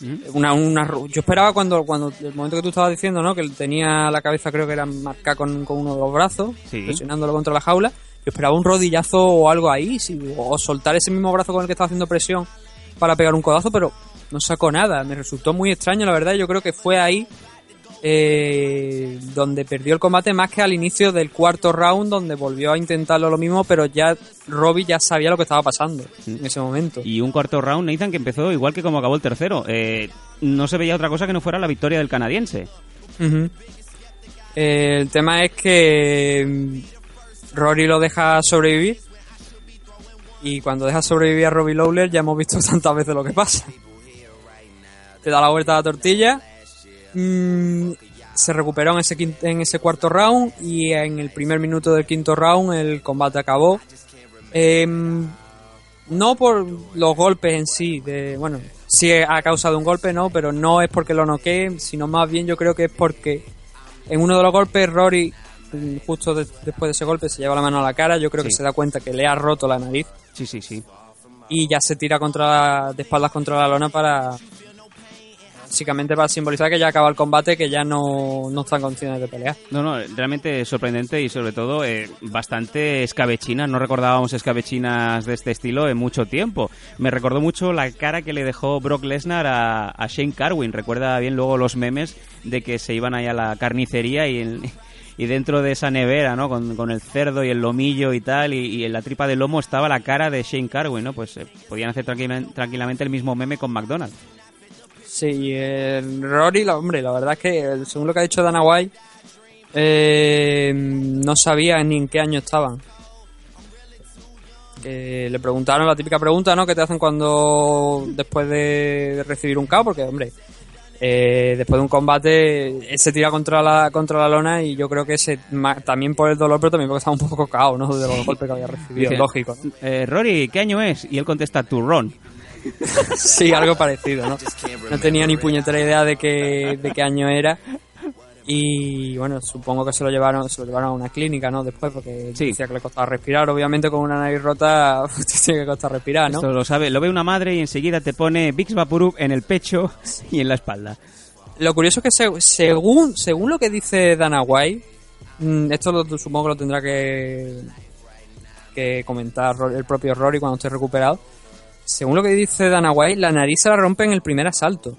Yo esperaba cuando el momento que tú estabas diciendo, ¿no?, que tenía la cabeza, creo que era marcada con uno de los brazos, sí, presionándolo contra la jaula. esperaba un rodillazo o algo ahí, o soltar ese mismo brazo con el que estaba haciendo presión para pegar un codazo, pero no sacó nada. Me resultó muy extraño, la verdad. Yo creo que fue ahí donde perdió el combate, más que al inicio del cuarto round, donde volvió a intentarlo lo mismo, pero ya Robbie ya sabía lo que estaba pasando en ese momento. Y un cuarto round, Nathan, que empezó igual que como acabó el tercero. No se veía otra cosa que no fuera la victoria del canadiense. Uh-huh. El tema es que Rory lo deja sobrevivir, y cuando deja sobrevivir a Robbie Lawler ya hemos visto tantas veces lo que pasa. Te da la vuelta a la tortilla. Se recuperó en ese cuarto round, y en el primer minuto del quinto round el combate acabó. No por los golpes en sí, sí a causa de un golpe, no, pero no es porque lo noquee, sino más bien yo creo que es porque en uno de los golpes Rory, justo después de ese golpe, se lleva la mano a la cara. Yo creo que se da cuenta que le ha roto la nariz. Sí, sí, sí. Y ya se tira de espaldas contra la lona para... básicamente para simbolizar que ya acaba el combate, que ya no están conscientes de pelear. No, realmente sorprendente y sobre todo bastante escabechina. No recordábamos escabechinas de este estilo en mucho tiempo. Me recordó mucho la cara que le dejó Brock Lesnar a Shane Carwin. Recuerda bien luego los memes de que se iban ahí a la carnicería y dentro de esa nevera, ¿no? Con el cerdo y el lomillo y tal, y en la tripa de lomo estaba la cara de Shane Carwin, ¿no? Pues podían hacer tranquilamente el mismo meme con McDonald's. Sí, Rory, la verdad es que, según lo que ha dicho Dana White, no sabía ni en qué año estaban. Le preguntaron la típica pregunta, ¿no?, que te hacen cuando después de recibir un KO, porque, después de un combate se tira contra la lona, y yo creo que también por el dolor, pero también porque estaba un poco KO, ¿no?, de los golpes que había recibido. Dice, lógico, ¿no? Rory, ¿qué año es? Y él contesta, turrón. Sí, algo parecido, ¿no? No tenía ni puñetera idea de qué año era. Y bueno, supongo que se lo llevaron a una clínica, ¿no? Después, porque decía que le costaba respirar. Obviamente, con una nariz rota, tiene que costar respirar, ¿no? Esto lo sabe, lo ve una madre y enseguida te pone Vicks Vaporub en el pecho y en la espalda. Lo curioso es que según lo que dice Dana White, esto supongo que lo tendrá que comentar el propio Rory cuando esté recuperado. Según lo que dice Dana White, la nariz se la rompe en el primer asalto.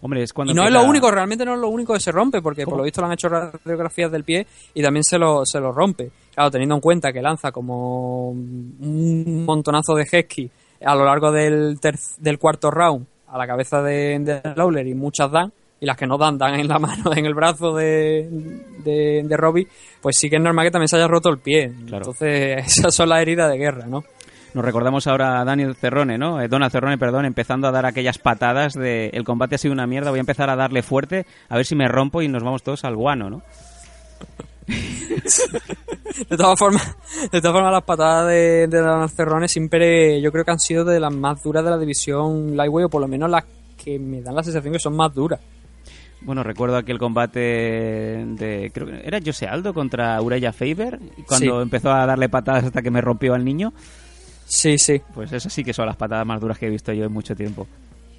Hombre, es cuando... Y no es lo único, realmente no es lo único que se rompe, porque por lo visto le han hecho radiografías del pie y también se lo rompe. Claro, teniendo en cuenta que lanza como un montonazo de jet ski a lo largo del cuarto round a la cabeza de Lawler, y muchas dan, y las que no dan en la mano, en el brazo de Robbie, pues sí que es normal que también se haya roto el pie. Claro. Entonces, esas son las heridas de guerra, ¿no? Nos recordamos ahora a Donald Cerrone, perdón, empezando a dar aquellas patadas de el combate ha sido una mierda, voy a empezar a darle fuerte, a ver si me rompo y nos vamos todos al guano, ¿no? De todas formas, las patadas de Donald Cerrone siempre yo creo que han sido de las más duras de la división lightweight, o por lo menos las que me dan la sensación que son más duras. Bueno, recuerdo aquel combate creo que era Jose Aldo contra Urijah Faber, cuando empezó a darle patadas hasta que me rompió al niño. Sí, sí. Pues esas sí que son las patadas más duras que he visto yo en mucho tiempo.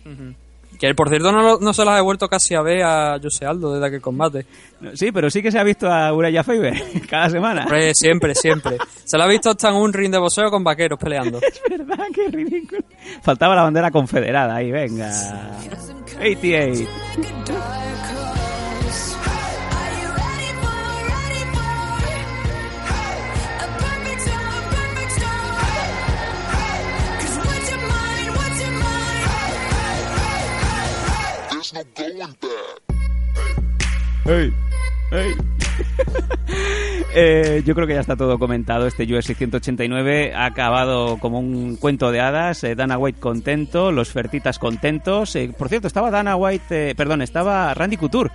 Uh-huh. Que por cierto no se las he vuelto casi a ver a Jose Aldo desde aquel combate. Sí, pero sí que se ha visto a Urijah Faber cada semana. Siempre. Se la ha visto hasta en un ring de boxeo con vaqueros peleando. Es verdad, qué ridículo. Faltaba la bandera confederada ahí, venga. 88. Hey. Yo creo que ya está todo comentado. Este UFC 189 ha acabado como un cuento de hadas. Dana White contento, los Fertitas contentos. Por cierto, estaba estaba Randy Couture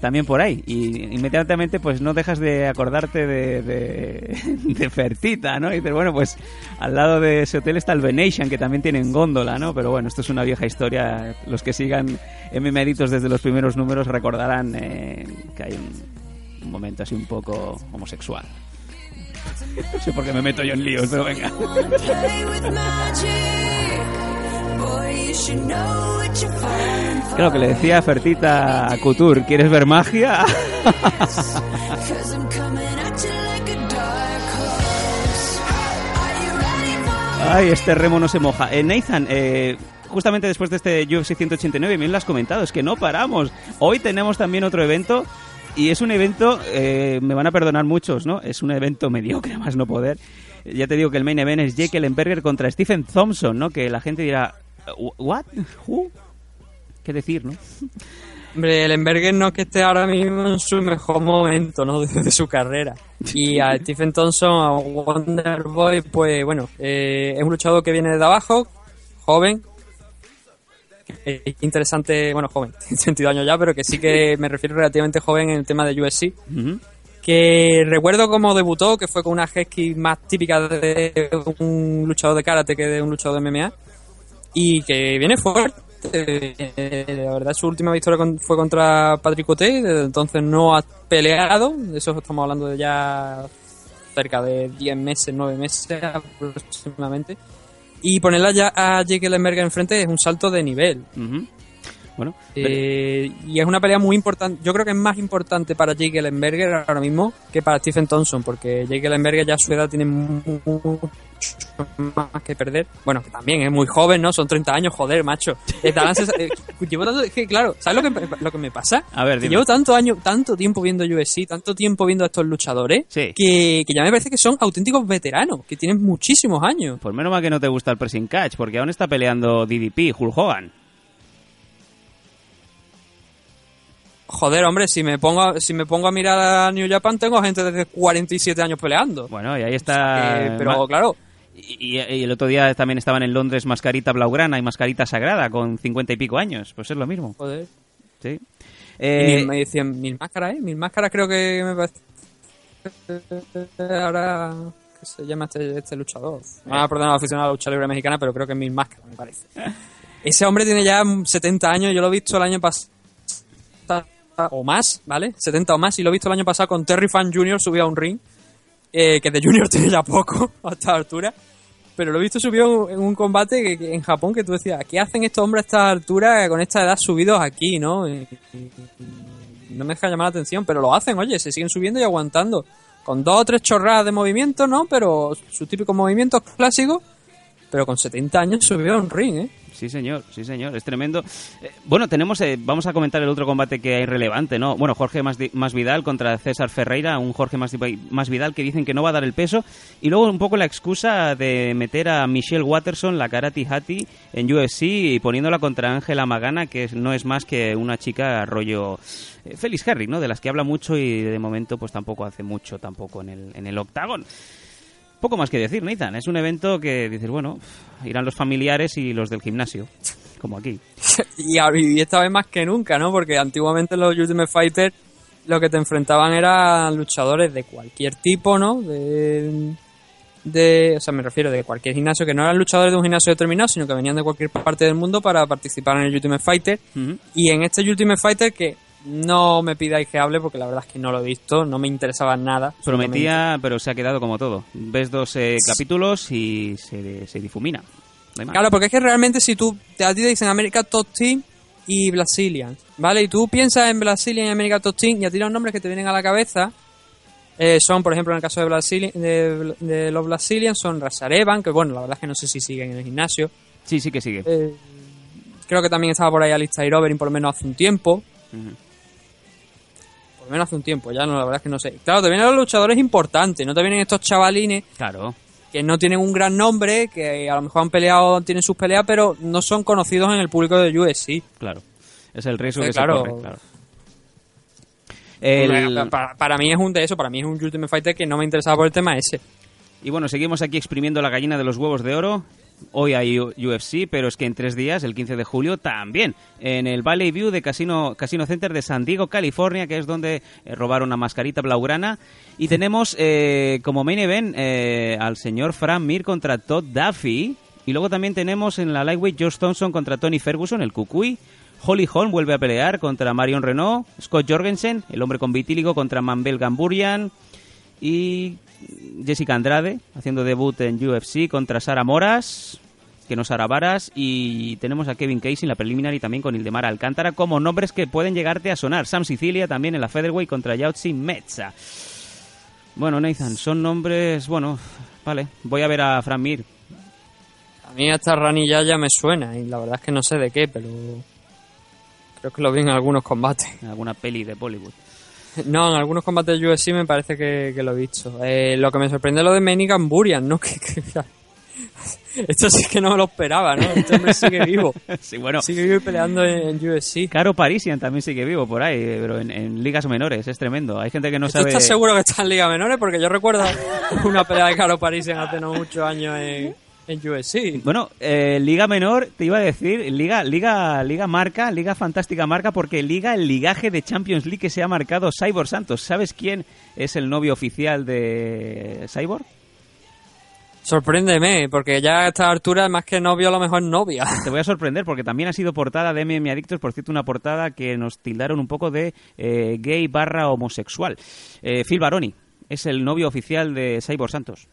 también por ahí, y inmediatamente pues no dejas de acordarte de Fertita, ¿no? Y dices, bueno, pues al lado de ese hotel está el Venetian, que también tienen góndola, ¿no? Pero bueno, esto es una vieja historia. Los que sigan MMAdictos desde los primeros números recordarán que hay un momento así un poco homosexual. No sé por qué me meto yo en líos, pero venga. Claro, que le decía Fertita a Couture, ¿quieres ver magia? Ay, este remo no se moja. Nathan, justamente después de este UFC 189, bien lo has comentado, es que no paramos. Hoy tenemos también otro evento, y es un evento, me van a perdonar muchos, ¿no? Es un evento mediocre, más no poder. Ya te digo que el main event es Jake Ellenberger contra Stephen Thompson, ¿no? Que la gente dirá, ¿what? ¿Who? ¿Qué decir, no? Hombre, Ellenberger no es que esté ahora mismo en su mejor momento, ¿no? De su carrera. Y a Stephen Thompson, a Wonderboy, pues bueno, es un luchador que viene de abajo, joven, interesante, bueno, joven, tiene 32 años ya, pero que sí que me refiero relativamente joven en el tema de UFC. Uh-huh. Que recuerdo cómo debutó, que fue con una jet kick más típica de un luchador de karate que de un luchador de MMA. Y que viene fuerte. La verdad, su última victoria fue contra Patrick Coté, desde entonces no ha peleado, de eso estamos hablando de ya cerca de 10 meses, 9 meses aproximadamente, y ponerla ya a Jake Ellenberger enfrente es un salto de nivel. Uh-huh. Bueno, pero... y es una pelea muy importante, yo creo que es más importante para Jake Ellenberger ahora mismo que para Stephen Thompson, porque Jake Ellenberger ya a su edad tiene mucho más que perder, bueno, que también es muy joven, ¿no? Son 30 años, joder, macho. Llevo tanto, que claro, ¿sabes lo que me pasa? A ver, dime. Llevo tanto tiempo viendo UFC, tanto tiempo viendo a estos luchadores, sí, que ya me parece que son auténticos veteranos, que tienen muchísimos años. Pues menos mal que no te gusta el pressing catch, porque aún está peleando DDP, Hulk Hogan. Joder, hombre, si me pongo a mirar a New Japan, tengo gente desde 47 años peleando. Bueno, y ahí está... pero claro... Y el otro día también estaban en Londres Mascarita Blaugrana y Mascarita Sagrada con 50 y pico años. Pues es lo mismo. Joder. Sí. Me decían mil máscaras creo que me parece... Ahora... ¿Qué se llama este luchador? Ah, perdón, aficionado a la lucha libre mexicana, pero creo que es Mil Máscaras, me parece. Ese hombre tiene ya 70 años, yo lo he visto el año pasado. O más, ¿vale? 70 o más, y lo he visto el año pasado con Terry Funk Jr. subió a un ring, que de Junior tiene ya poco a esta altura, pero lo he visto subido en un combate que en Japón, que tú decías, ¿qué hacen estos hombres a esta altura con esta edad subidos aquí, no? No me deja llamar la atención, pero lo hacen, oye, se siguen subiendo y aguantando, con dos o tres chorradas de movimientos, ¿no? Pero sus típicos movimientos clásicos, pero con 70 años subió a un ring, ¿eh? Sí, señor, es tremendo. Bueno, tenemos, vamos a comentar el otro combate que hay relevante, ¿no? Bueno, Jorge Masvidal contra César Ferreira, un Jorge Masvidal que dicen que no va a dar el peso, y luego un poco la excusa de meter a Michelle Waterson, la Karate Hattie, en UFC y poniéndola contra Ángela Magana, que no es más que una chica rollo Feliz Herring, ¿no? De las que habla mucho y de momento pues tampoco hace mucho tampoco en el octágono. Poco más que decir, Nathan. Es un evento que dices, bueno, irán los familiares y los del gimnasio, como aquí. Y esta vez más que nunca, ¿no? Porque antiguamente los Ultimate Fighter lo que te enfrentaban eran luchadores de cualquier tipo, ¿no? O sea, me refiero de cualquier gimnasio, que no eran luchadores de un gimnasio determinado, sino que venían de cualquier parte del mundo para participar en el Ultimate Fighter. Uh-huh. Y en este Ultimate Fighter que... No me pidáis que hable porque la verdad es que no lo he visto, no me interesaba nada. Prometía, pero se ha quedado como todo. Ves 12 capítulos y se difumina. No, claro, porque es que realmente si tú, a ti te dicen America Top Team y Brazilian, ¿vale? Y tú piensas en Brazilian y America Top Team y a ti los nombres que te vienen a la cabeza son, por ejemplo, en el caso de Brazilian, de los Brazilian, son Razarevan, que bueno, la verdad es que no sé si siguen en el gimnasio. Sí, sí que sigue. Creo que también estaba por ahí Alistair Overeem por lo menos hace un tiempo. Uh-huh. Por lo menos hace un tiempo, ya no, la verdad es que no sé. Claro, te vienen los luchadores importantes, no te vienen estos chavalines, claro, que no tienen un gran nombre, que a lo mejor han peleado, tienen sus peleas, pero no son conocidos en el público de UFC. Claro, es el riesgo, sí, que claro, se corre, claro. Para mí es un de eso, para mí es un Ultimate Fighter que no me interesaba por el tema ese. Y bueno, seguimos aquí exprimiendo la gallina de los huevos de oro. Hoy hay UFC, pero es que en 3 días, el 15 de julio, también, en el Valley View de Casino Center de San Diego, California, que es donde robaron a Mascarita Blaugrana. Y tenemos como main event al señor Frank Mir contra Todd Duffy. Y luego también tenemos en la lightweight George Thompson contra Tony Ferguson, el cucuy. Holly Holm vuelve a pelear contra Marion Renault. Scott Jorgensen, el hombre con vitíligo, contra Mambel Gamburian. Y... Jessica Andrade, haciendo debut en UFC, contra Sara Moras, que no Sara Varas, y tenemos a Kevin Casey en la preliminary también con Ildemar Alcántara, como nombres que pueden llegarte a sonar. Sam Sicilia también en la featherweight contra Yautzi Mezza. Bueno, Nathan, son nombres... Bueno, vale, voy a ver a Frank Mir. A mí hasta Rani Yaya me suena y la verdad es que no sé de qué, pero creo que lo vi en algunos combates. En alguna peli de Bollywood. No, en algunos combates de UFC me parece que lo he visto. Lo que me sorprende es lo de Manny Gamburian, ¿no? Esto sí que no me lo esperaba, ¿no? Este hombre sigue vivo. Sí, bueno. Sigue vivo peleando en UFC. Caro Parisian también sigue vivo por ahí, pero en ligas menores, es tremendo. Hay gente que no sabe... ¿Estás seguro que está en ligas menores? Porque yo recuerdo una pelea de Caro Parisian hace no muchos años en UFC. Bueno, liga menor, te iba a decir, liga marca, liga fantástica marca, porque liga el ligaje de Champions League que se ha marcado Cyborg Santos. ¿Sabes quién es el novio oficial de Cyborg? Sorpréndeme, porque ya a esta altura, más que novio, a lo mejor novia. Te voy a sorprender, porque también ha sido portada de MMAdictos, por cierto, una portada que nos tildaron un poco de gay barra homosexual. Phil Baroni es el novio oficial de Cyborg Santos.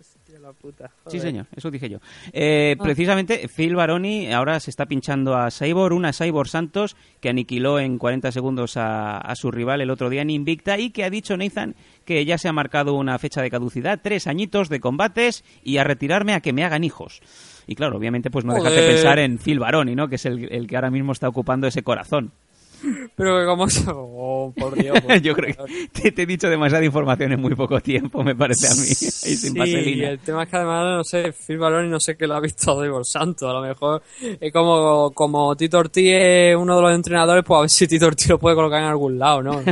Hostia, la puta, joder. Sí, señor, eso dije yo. Precisamente, Phil Baroni ahora se está pinchando a Cyborg, una Cyborg Santos que aniquiló en 40 segundos a su rival el otro día en Invicta y que ha dicho Nathan... que ya se ha marcado una fecha de caducidad, 3 añitos de combates y a retirarme a que me hagan hijos. Y claro, obviamente pues no dejaste de pensar en Phil Baroni, ¿no? Que es el que ahora mismo está ocupando ese corazón. Pero que como... Oh, por Dios. Por yo creo que te he dicho demasiada información en muy poco tiempo, me parece a mí. Sí, y sin vaselina. El tema es que además, no sé, Phil Baroni no sé qué lo ha visto de Borsanto. A lo mejor es como Tito Ortiz es uno de los entrenadores, pues a ver si Tito Ortiz lo puede colocar en algún lado, ¿no?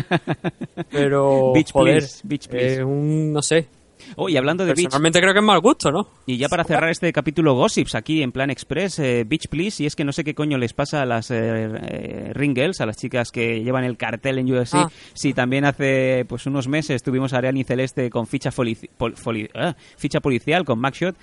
Pero, Beach, please. No sé. Oh, y hablando de Beach... Personalmente creo que es mal gusto, ¿no? Y ya para cerrar este capítulo Gossips, aquí en Plan Express, Beach Please, y es que no sé qué coño les pasa a las Ring Girls, a las chicas que llevan el cartel en UFC. Sí, también hace pues unos meses tuvimos a Ariani Celeste con ficha policial, con Magshot.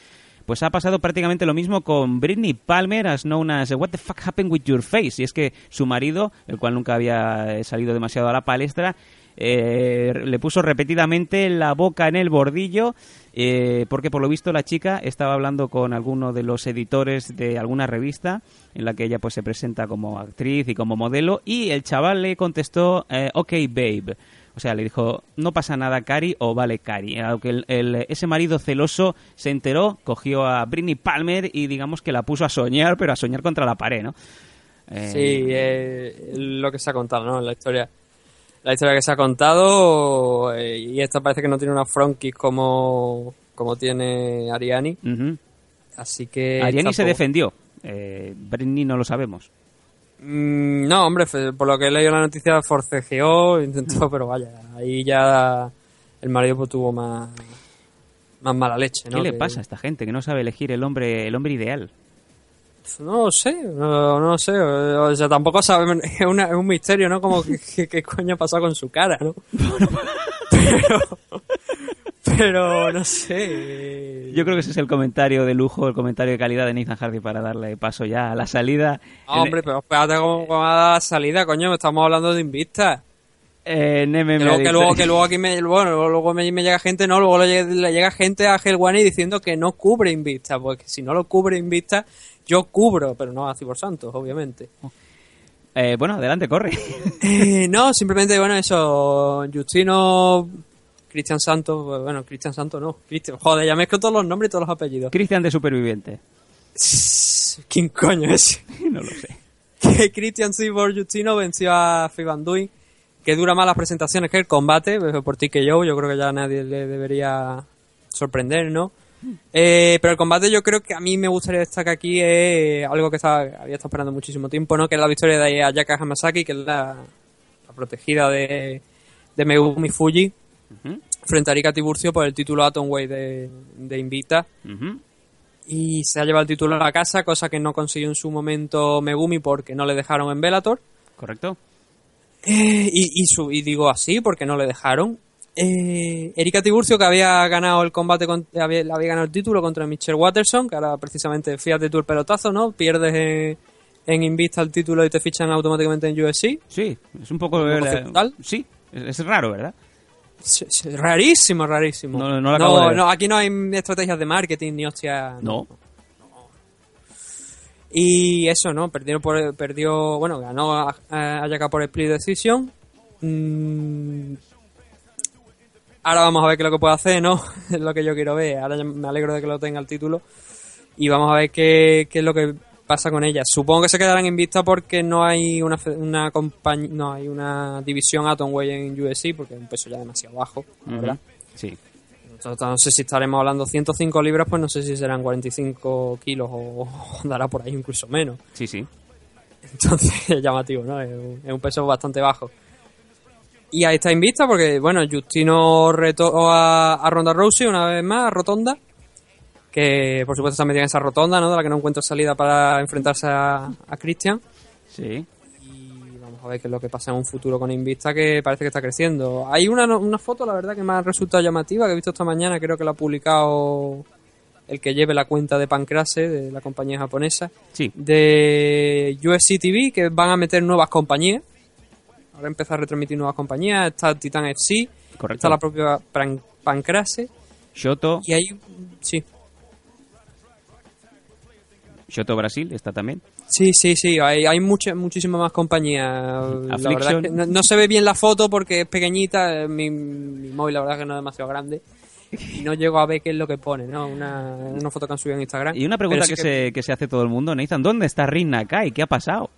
Pues ha pasado prácticamente lo mismo con Britney Palmer, as known as What the Fuck Happened With Your Face. Y es que su marido, el cual nunca había salido demasiado a la palestra... le puso repetidamente la boca en el bordillo porque por lo visto la chica estaba hablando con alguno de los editores de alguna revista en la que ella pues se presenta como actriz y como modelo y el chaval le contestó ok babe, o sea le dijo no pasa nada Cari o vale Cari, aunque ese marido celoso se enteró, cogió a Britney Palmer y digamos que la puso a soñar, pero a soñar contra la pared, ¿no? Sí, lo que se ha contado, ¿no? La historia que se ha contado, y esta parece que no tiene una fronquis como tiene Ariani. Uh-huh. Así que... Ariani se defendió. Britney no lo sabemos. No, hombre, por lo que he leído la noticia, forcejeó, intentó, pero vaya, ahí ya el marido pues, tuvo más mala leche, ¿no? ¿Qué le pasa a esta gente que no sabe elegir el hombre ideal? No lo sé, no lo sé. O sea, tampoco saben. Es un misterio, ¿no? Como qué coño ha pasado con su cara, ¿no? Pero no sé. Yo creo que ese es el comentario de lujo, el comentario de calidad de Nathan Hardy para darle paso ya a la salida. No, hombre, pero espérate cómo va a la salida, coño. Estamos hablando de Invicta. Luego me llega gente, no, luego le llega gente a Helwani diciendo que no cubre Invicta, porque si no lo cubre Invicta, yo cubro, pero no a Cyborg Santos, obviamente. Bueno, adelante, corre. No, simplemente, bueno, eso, Justino, Cristian Santos, bueno, Cristian Santos no, Cristian, joder, ya mezclo todos los nombres y todos los apellidos. Cristian de Superviviente. ¿Quién coño es? No lo sé. Que Cristian Cyborg Justino venció a Fibandui, que dura más las presentaciones que el combate, por ti que yo creo que ya nadie le debería sorprender, ¿no? Pero el combate yo creo que a mí me gustaría destacar aquí algo que había estado esperando muchísimo tiempo, ¿no? Que es la victoria de Ayaka Hamasaki, que es la protegida de Megumi Fuji, uh-huh, frente a Rika Tiburcio por el título Atomweight de Invicta. Uh-huh. Y se ha llevado el título a la casa, cosa que no consiguió en su momento Megumi porque no le dejaron en Bellator. Correcto. Y digo así porque no le dejaron. Erika Tiburcio, que había ganado el combate, había ganado el título contra Michelle Watterson, que ahora precisamente fíjate tú el pelotazo, ¿no? Pierdes en Invicta el título y te fichan automáticamente en UFC. Sí, es un poco... Sí, es raro, ¿verdad? Es rarísimo. No, no, aquí no hay estrategias de marketing ni hostia... No. Y eso, ¿no? Ganó Ayaka por Split Decision. Ahora vamos a ver qué es lo que puede hacer, ¿no? Es lo que yo quiero ver. Ahora me alegro de que lo tenga el título. y vamos a ver qué es lo que pasa con ella. Supongo que se quedarán en vista porque no hay una división Atomweight en UFC, porque es un peso ya demasiado bajo, ¿verdad? Sí. Entonces, no sé si estaremos hablando 105 libras, pues no sé si serán 45 kilos o andará por ahí incluso menos. Sí, sí. Entonces es llamativo, ¿no? Es un peso bastante bajo. Y ahí está Invicta porque, bueno, Justino retó a Ronda Rousey una vez más, a Rotonda, que por supuesto está metida en esa rotonda, ¿no? De la que no encuentra salida para enfrentarse a Christian. Sí. Y vamos a ver qué es lo que pasa en un futuro con Invicta, que parece que está creciendo. Hay una foto, la verdad, que me ha resultado llamativa, que he visto esta mañana, creo que la ha publicado el que lleve la cuenta de Pancrase, de la compañía japonesa. Sí. De UFC TV, que van a meter nuevas compañías. Ahora empezar a retransmitir nuevas compañías. Está Titan FC. Correcto. Está la propia Pancrase. Shoto. Y ahí... Sí. Shoto Brasil está también. Sí, sí, sí. Hay muchísimas más compañías. La verdad es que no se ve bien la foto porque es pequeñita. Mi móvil, la verdad, es que no es demasiado grande. Y no llego a ver qué es lo que pone, ¿no? Una foto que han subido en Instagram. Y una pregunta sí que se hace todo el mundo, Nathan. ¿Dónde está Rin Nakai? ¿Qué ha pasado?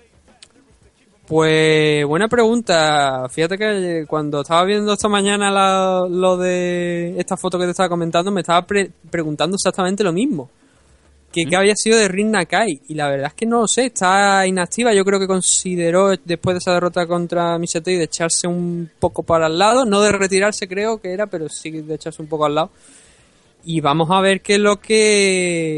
Pues buena pregunta. Fíjate que cuando estaba viendo esta mañana lo de esta foto que te estaba comentando, me estaba preguntando exactamente lo mismo. Que había sido de Rin Nakai. Y la verdad es que no lo sé. Está inactiva. Yo creo que consideró, después de esa derrota contra Miesha Tate, de echarse un poco para el lado. No de retirarse, creo que era, pero sí de echarse un poco al lado. Y vamos a ver qué es lo que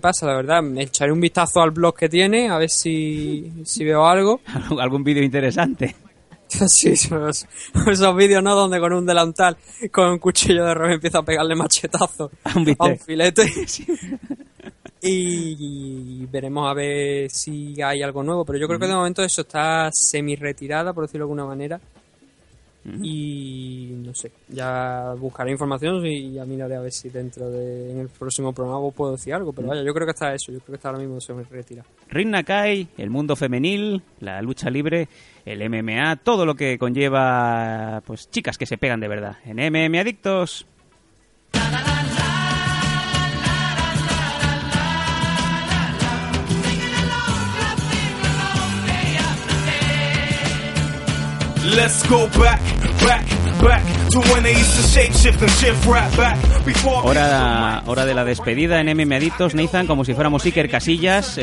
pasa, la verdad. Me echaré un vistazo al blog que tiene, a ver si veo algo. ¿Algún vídeo interesante? Sí, esos vídeos, ¿no? Donde con un delantal, con un cuchillo de revés, empieza a pegarle machetazo a un filete. Y veremos a ver si hay algo nuevo. Pero yo creo que de momento eso está semi-retirada, por decirlo de alguna manera. Y no sé, ya buscaré información y ya miraré a ver si en el próximo programa vos puedo decir algo. Pero vaya, yo creo que está eso, yo creo que está ahora mismo se me retira. Rin Nakai, el mundo femenil, la lucha libre, el MMA, todo lo que conlleva, pues, chicas que se pegan de verdad. En MMAdictos. Hora de la despedida en MMAdictos, Nathan, como si fuéramos Iker Casillas.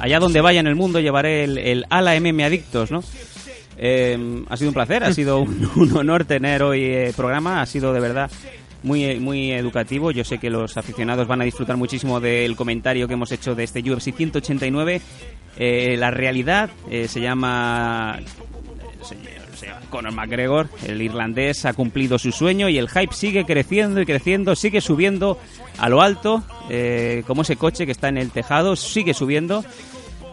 Allá donde vaya en el mundo llevaré el ala MMAdictos, ¿no? Ha sido un placer, ha sido un honor tener hoy programa, ha sido de verdad muy, muy educativo. Yo sé que los aficionados van a disfrutar muchísimo del comentario que hemos hecho de este UFC 189. La realidad se llama... Conor McGregor, el irlandés, ha cumplido su sueño y el hype sigue creciendo y creciendo, sigue subiendo a lo alto, como ese coche que está en el tejado, sigue subiendo.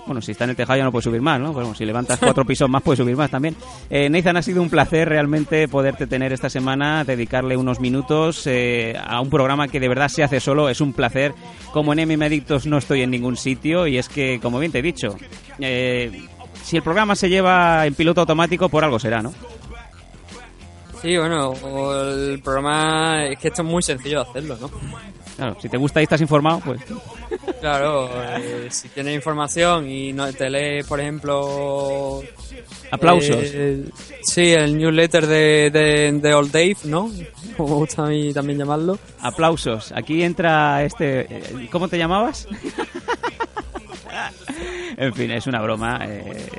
Bueno, si está en el tejado ya no puede subir más, ¿no? Bueno, si levantas 4 pisos más puedes subir más también. Nathan, ha sido un placer realmente poderte tener esta semana, dedicarle unos minutos a un programa que de verdad se hace solo, es un placer. Como en MMAdictos no estoy en ningún sitio y es que, como bien te he dicho... Si el programa se lleva en piloto automático, por algo será, ¿no? Sí, bueno, el programa... Es que esto es muy sencillo de hacerlo, ¿no? Claro, si te gusta y estás informado, pues... Claro, si tienes información y no te lees, por ejemplo... Aplausos. Sí, el newsletter de Old Dave, ¿no? Como me gusta a mí también llamarlo. Aplausos. Aquí entra ¿Cómo te llamabas? En fin, es una broma.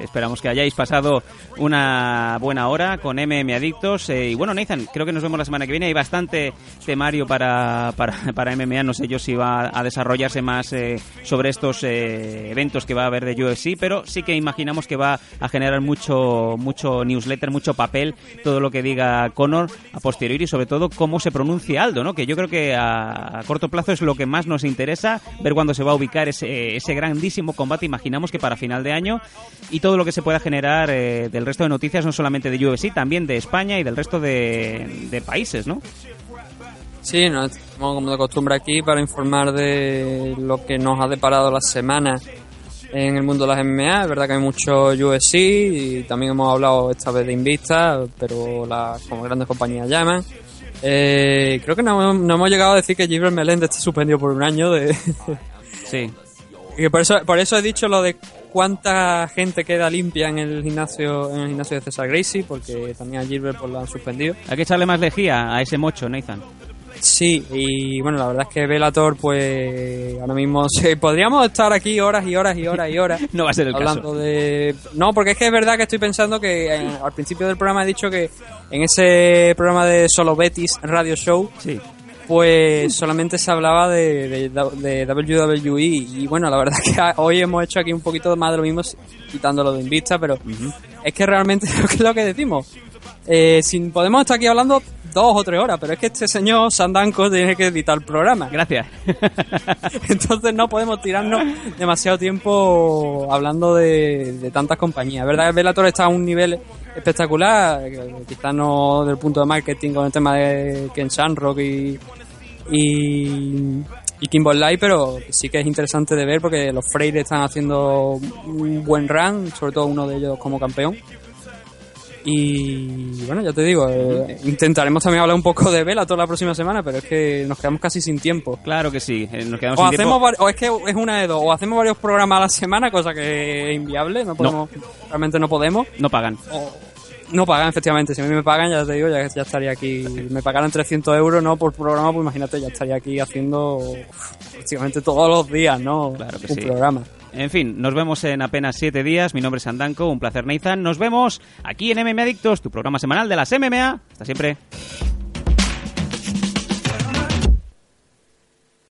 Esperamos que hayáis pasado una buena hora con MMAdictos. Y bueno, Nathan, creo que nos vemos la semana que viene. Hay bastante temario para MMA. No sé yo si va a desarrollarse más sobre estos eventos que va a haber de UFC, pero sí que imaginamos que va a generar mucho newsletter, mucho papel, todo lo que diga Conor a posteriori, sobre todo cómo se pronuncia Aldo, ¿no? Que yo creo que a corto plazo es lo que más nos interesa, ver cuándo se va a ubicar ese grandísimo combate. Imaginamos que para final de año, y todo lo que se pueda generar del resto de noticias, no solamente de UFC, también de España y del resto de países, ¿no? Sí, no, como de costumbre aquí para informar de lo que nos ha deparado la semana en el mundo de las MMA. Es verdad que hay mucho UFC y también hemos hablado esta vez de Invicta, pero como grandes compañías llaman. Creo que no hemos llegado a decir que Gilbert Melendez está suspendido por un año de Sí. Y por eso he dicho lo de cuánta gente queda limpia en el gimnasio de César Gracie, porque también a Gilbert lo han suspendido. Hay que echarle más lejía a ese mocho, Nathan. Sí, y bueno, la verdad es que Bellator, pues ahora mismo podríamos estar aquí horas y horas y horas y horas. No va a ser el caso. No, porque es que es verdad que estoy pensando que al principio del programa he dicho que en ese programa de Solo Betis Radio Show, sí, pues solamente se hablaba de WWE, y bueno, la verdad es que hoy hemos hecho aquí un poquito más de lo mismo, quitándolo de Invicta, pero es que realmente es lo que decimos. Podemos estar aquí hablando 2 o 3 horas, pero es que este señor Sam Danko tiene que editar el programa. Gracias. Entonces no podemos tirarnos demasiado tiempo hablando de tantas compañías. ¿Verdad? El Bellator está a un nivel espectacular, quizás no del punto de marketing con el tema de Ken Shamrock y Kimbo Light, pero sí que es interesante de ver porque los Freire están haciendo un buen run, sobre todo uno de ellos como campeón. Y bueno, ya te digo, intentaremos también hablar un poco de Vela toda la próxima semana, pero es que nos quedamos casi sin tiempo. Claro que sí, nos quedamos sin tiempo. O es que es una de dos, o hacemos varios programas a la semana, cosa que es inviable, realmente no podemos. No pagan. No pagan, efectivamente, si a mí me pagan, ya te digo, ya estaría aquí, me pagaran 300 euros no por programa, pues imagínate, ya estaría aquí haciendo prácticamente todos los días, ¿no? Claro que un sí. Programa. En fin, nos vemos en apenas 7 días. Mi nombre es Sam Danko, un placer, Nathan. Nos vemos aquí en MMAdictos, tu programa semanal de las MMA. Hasta siempre.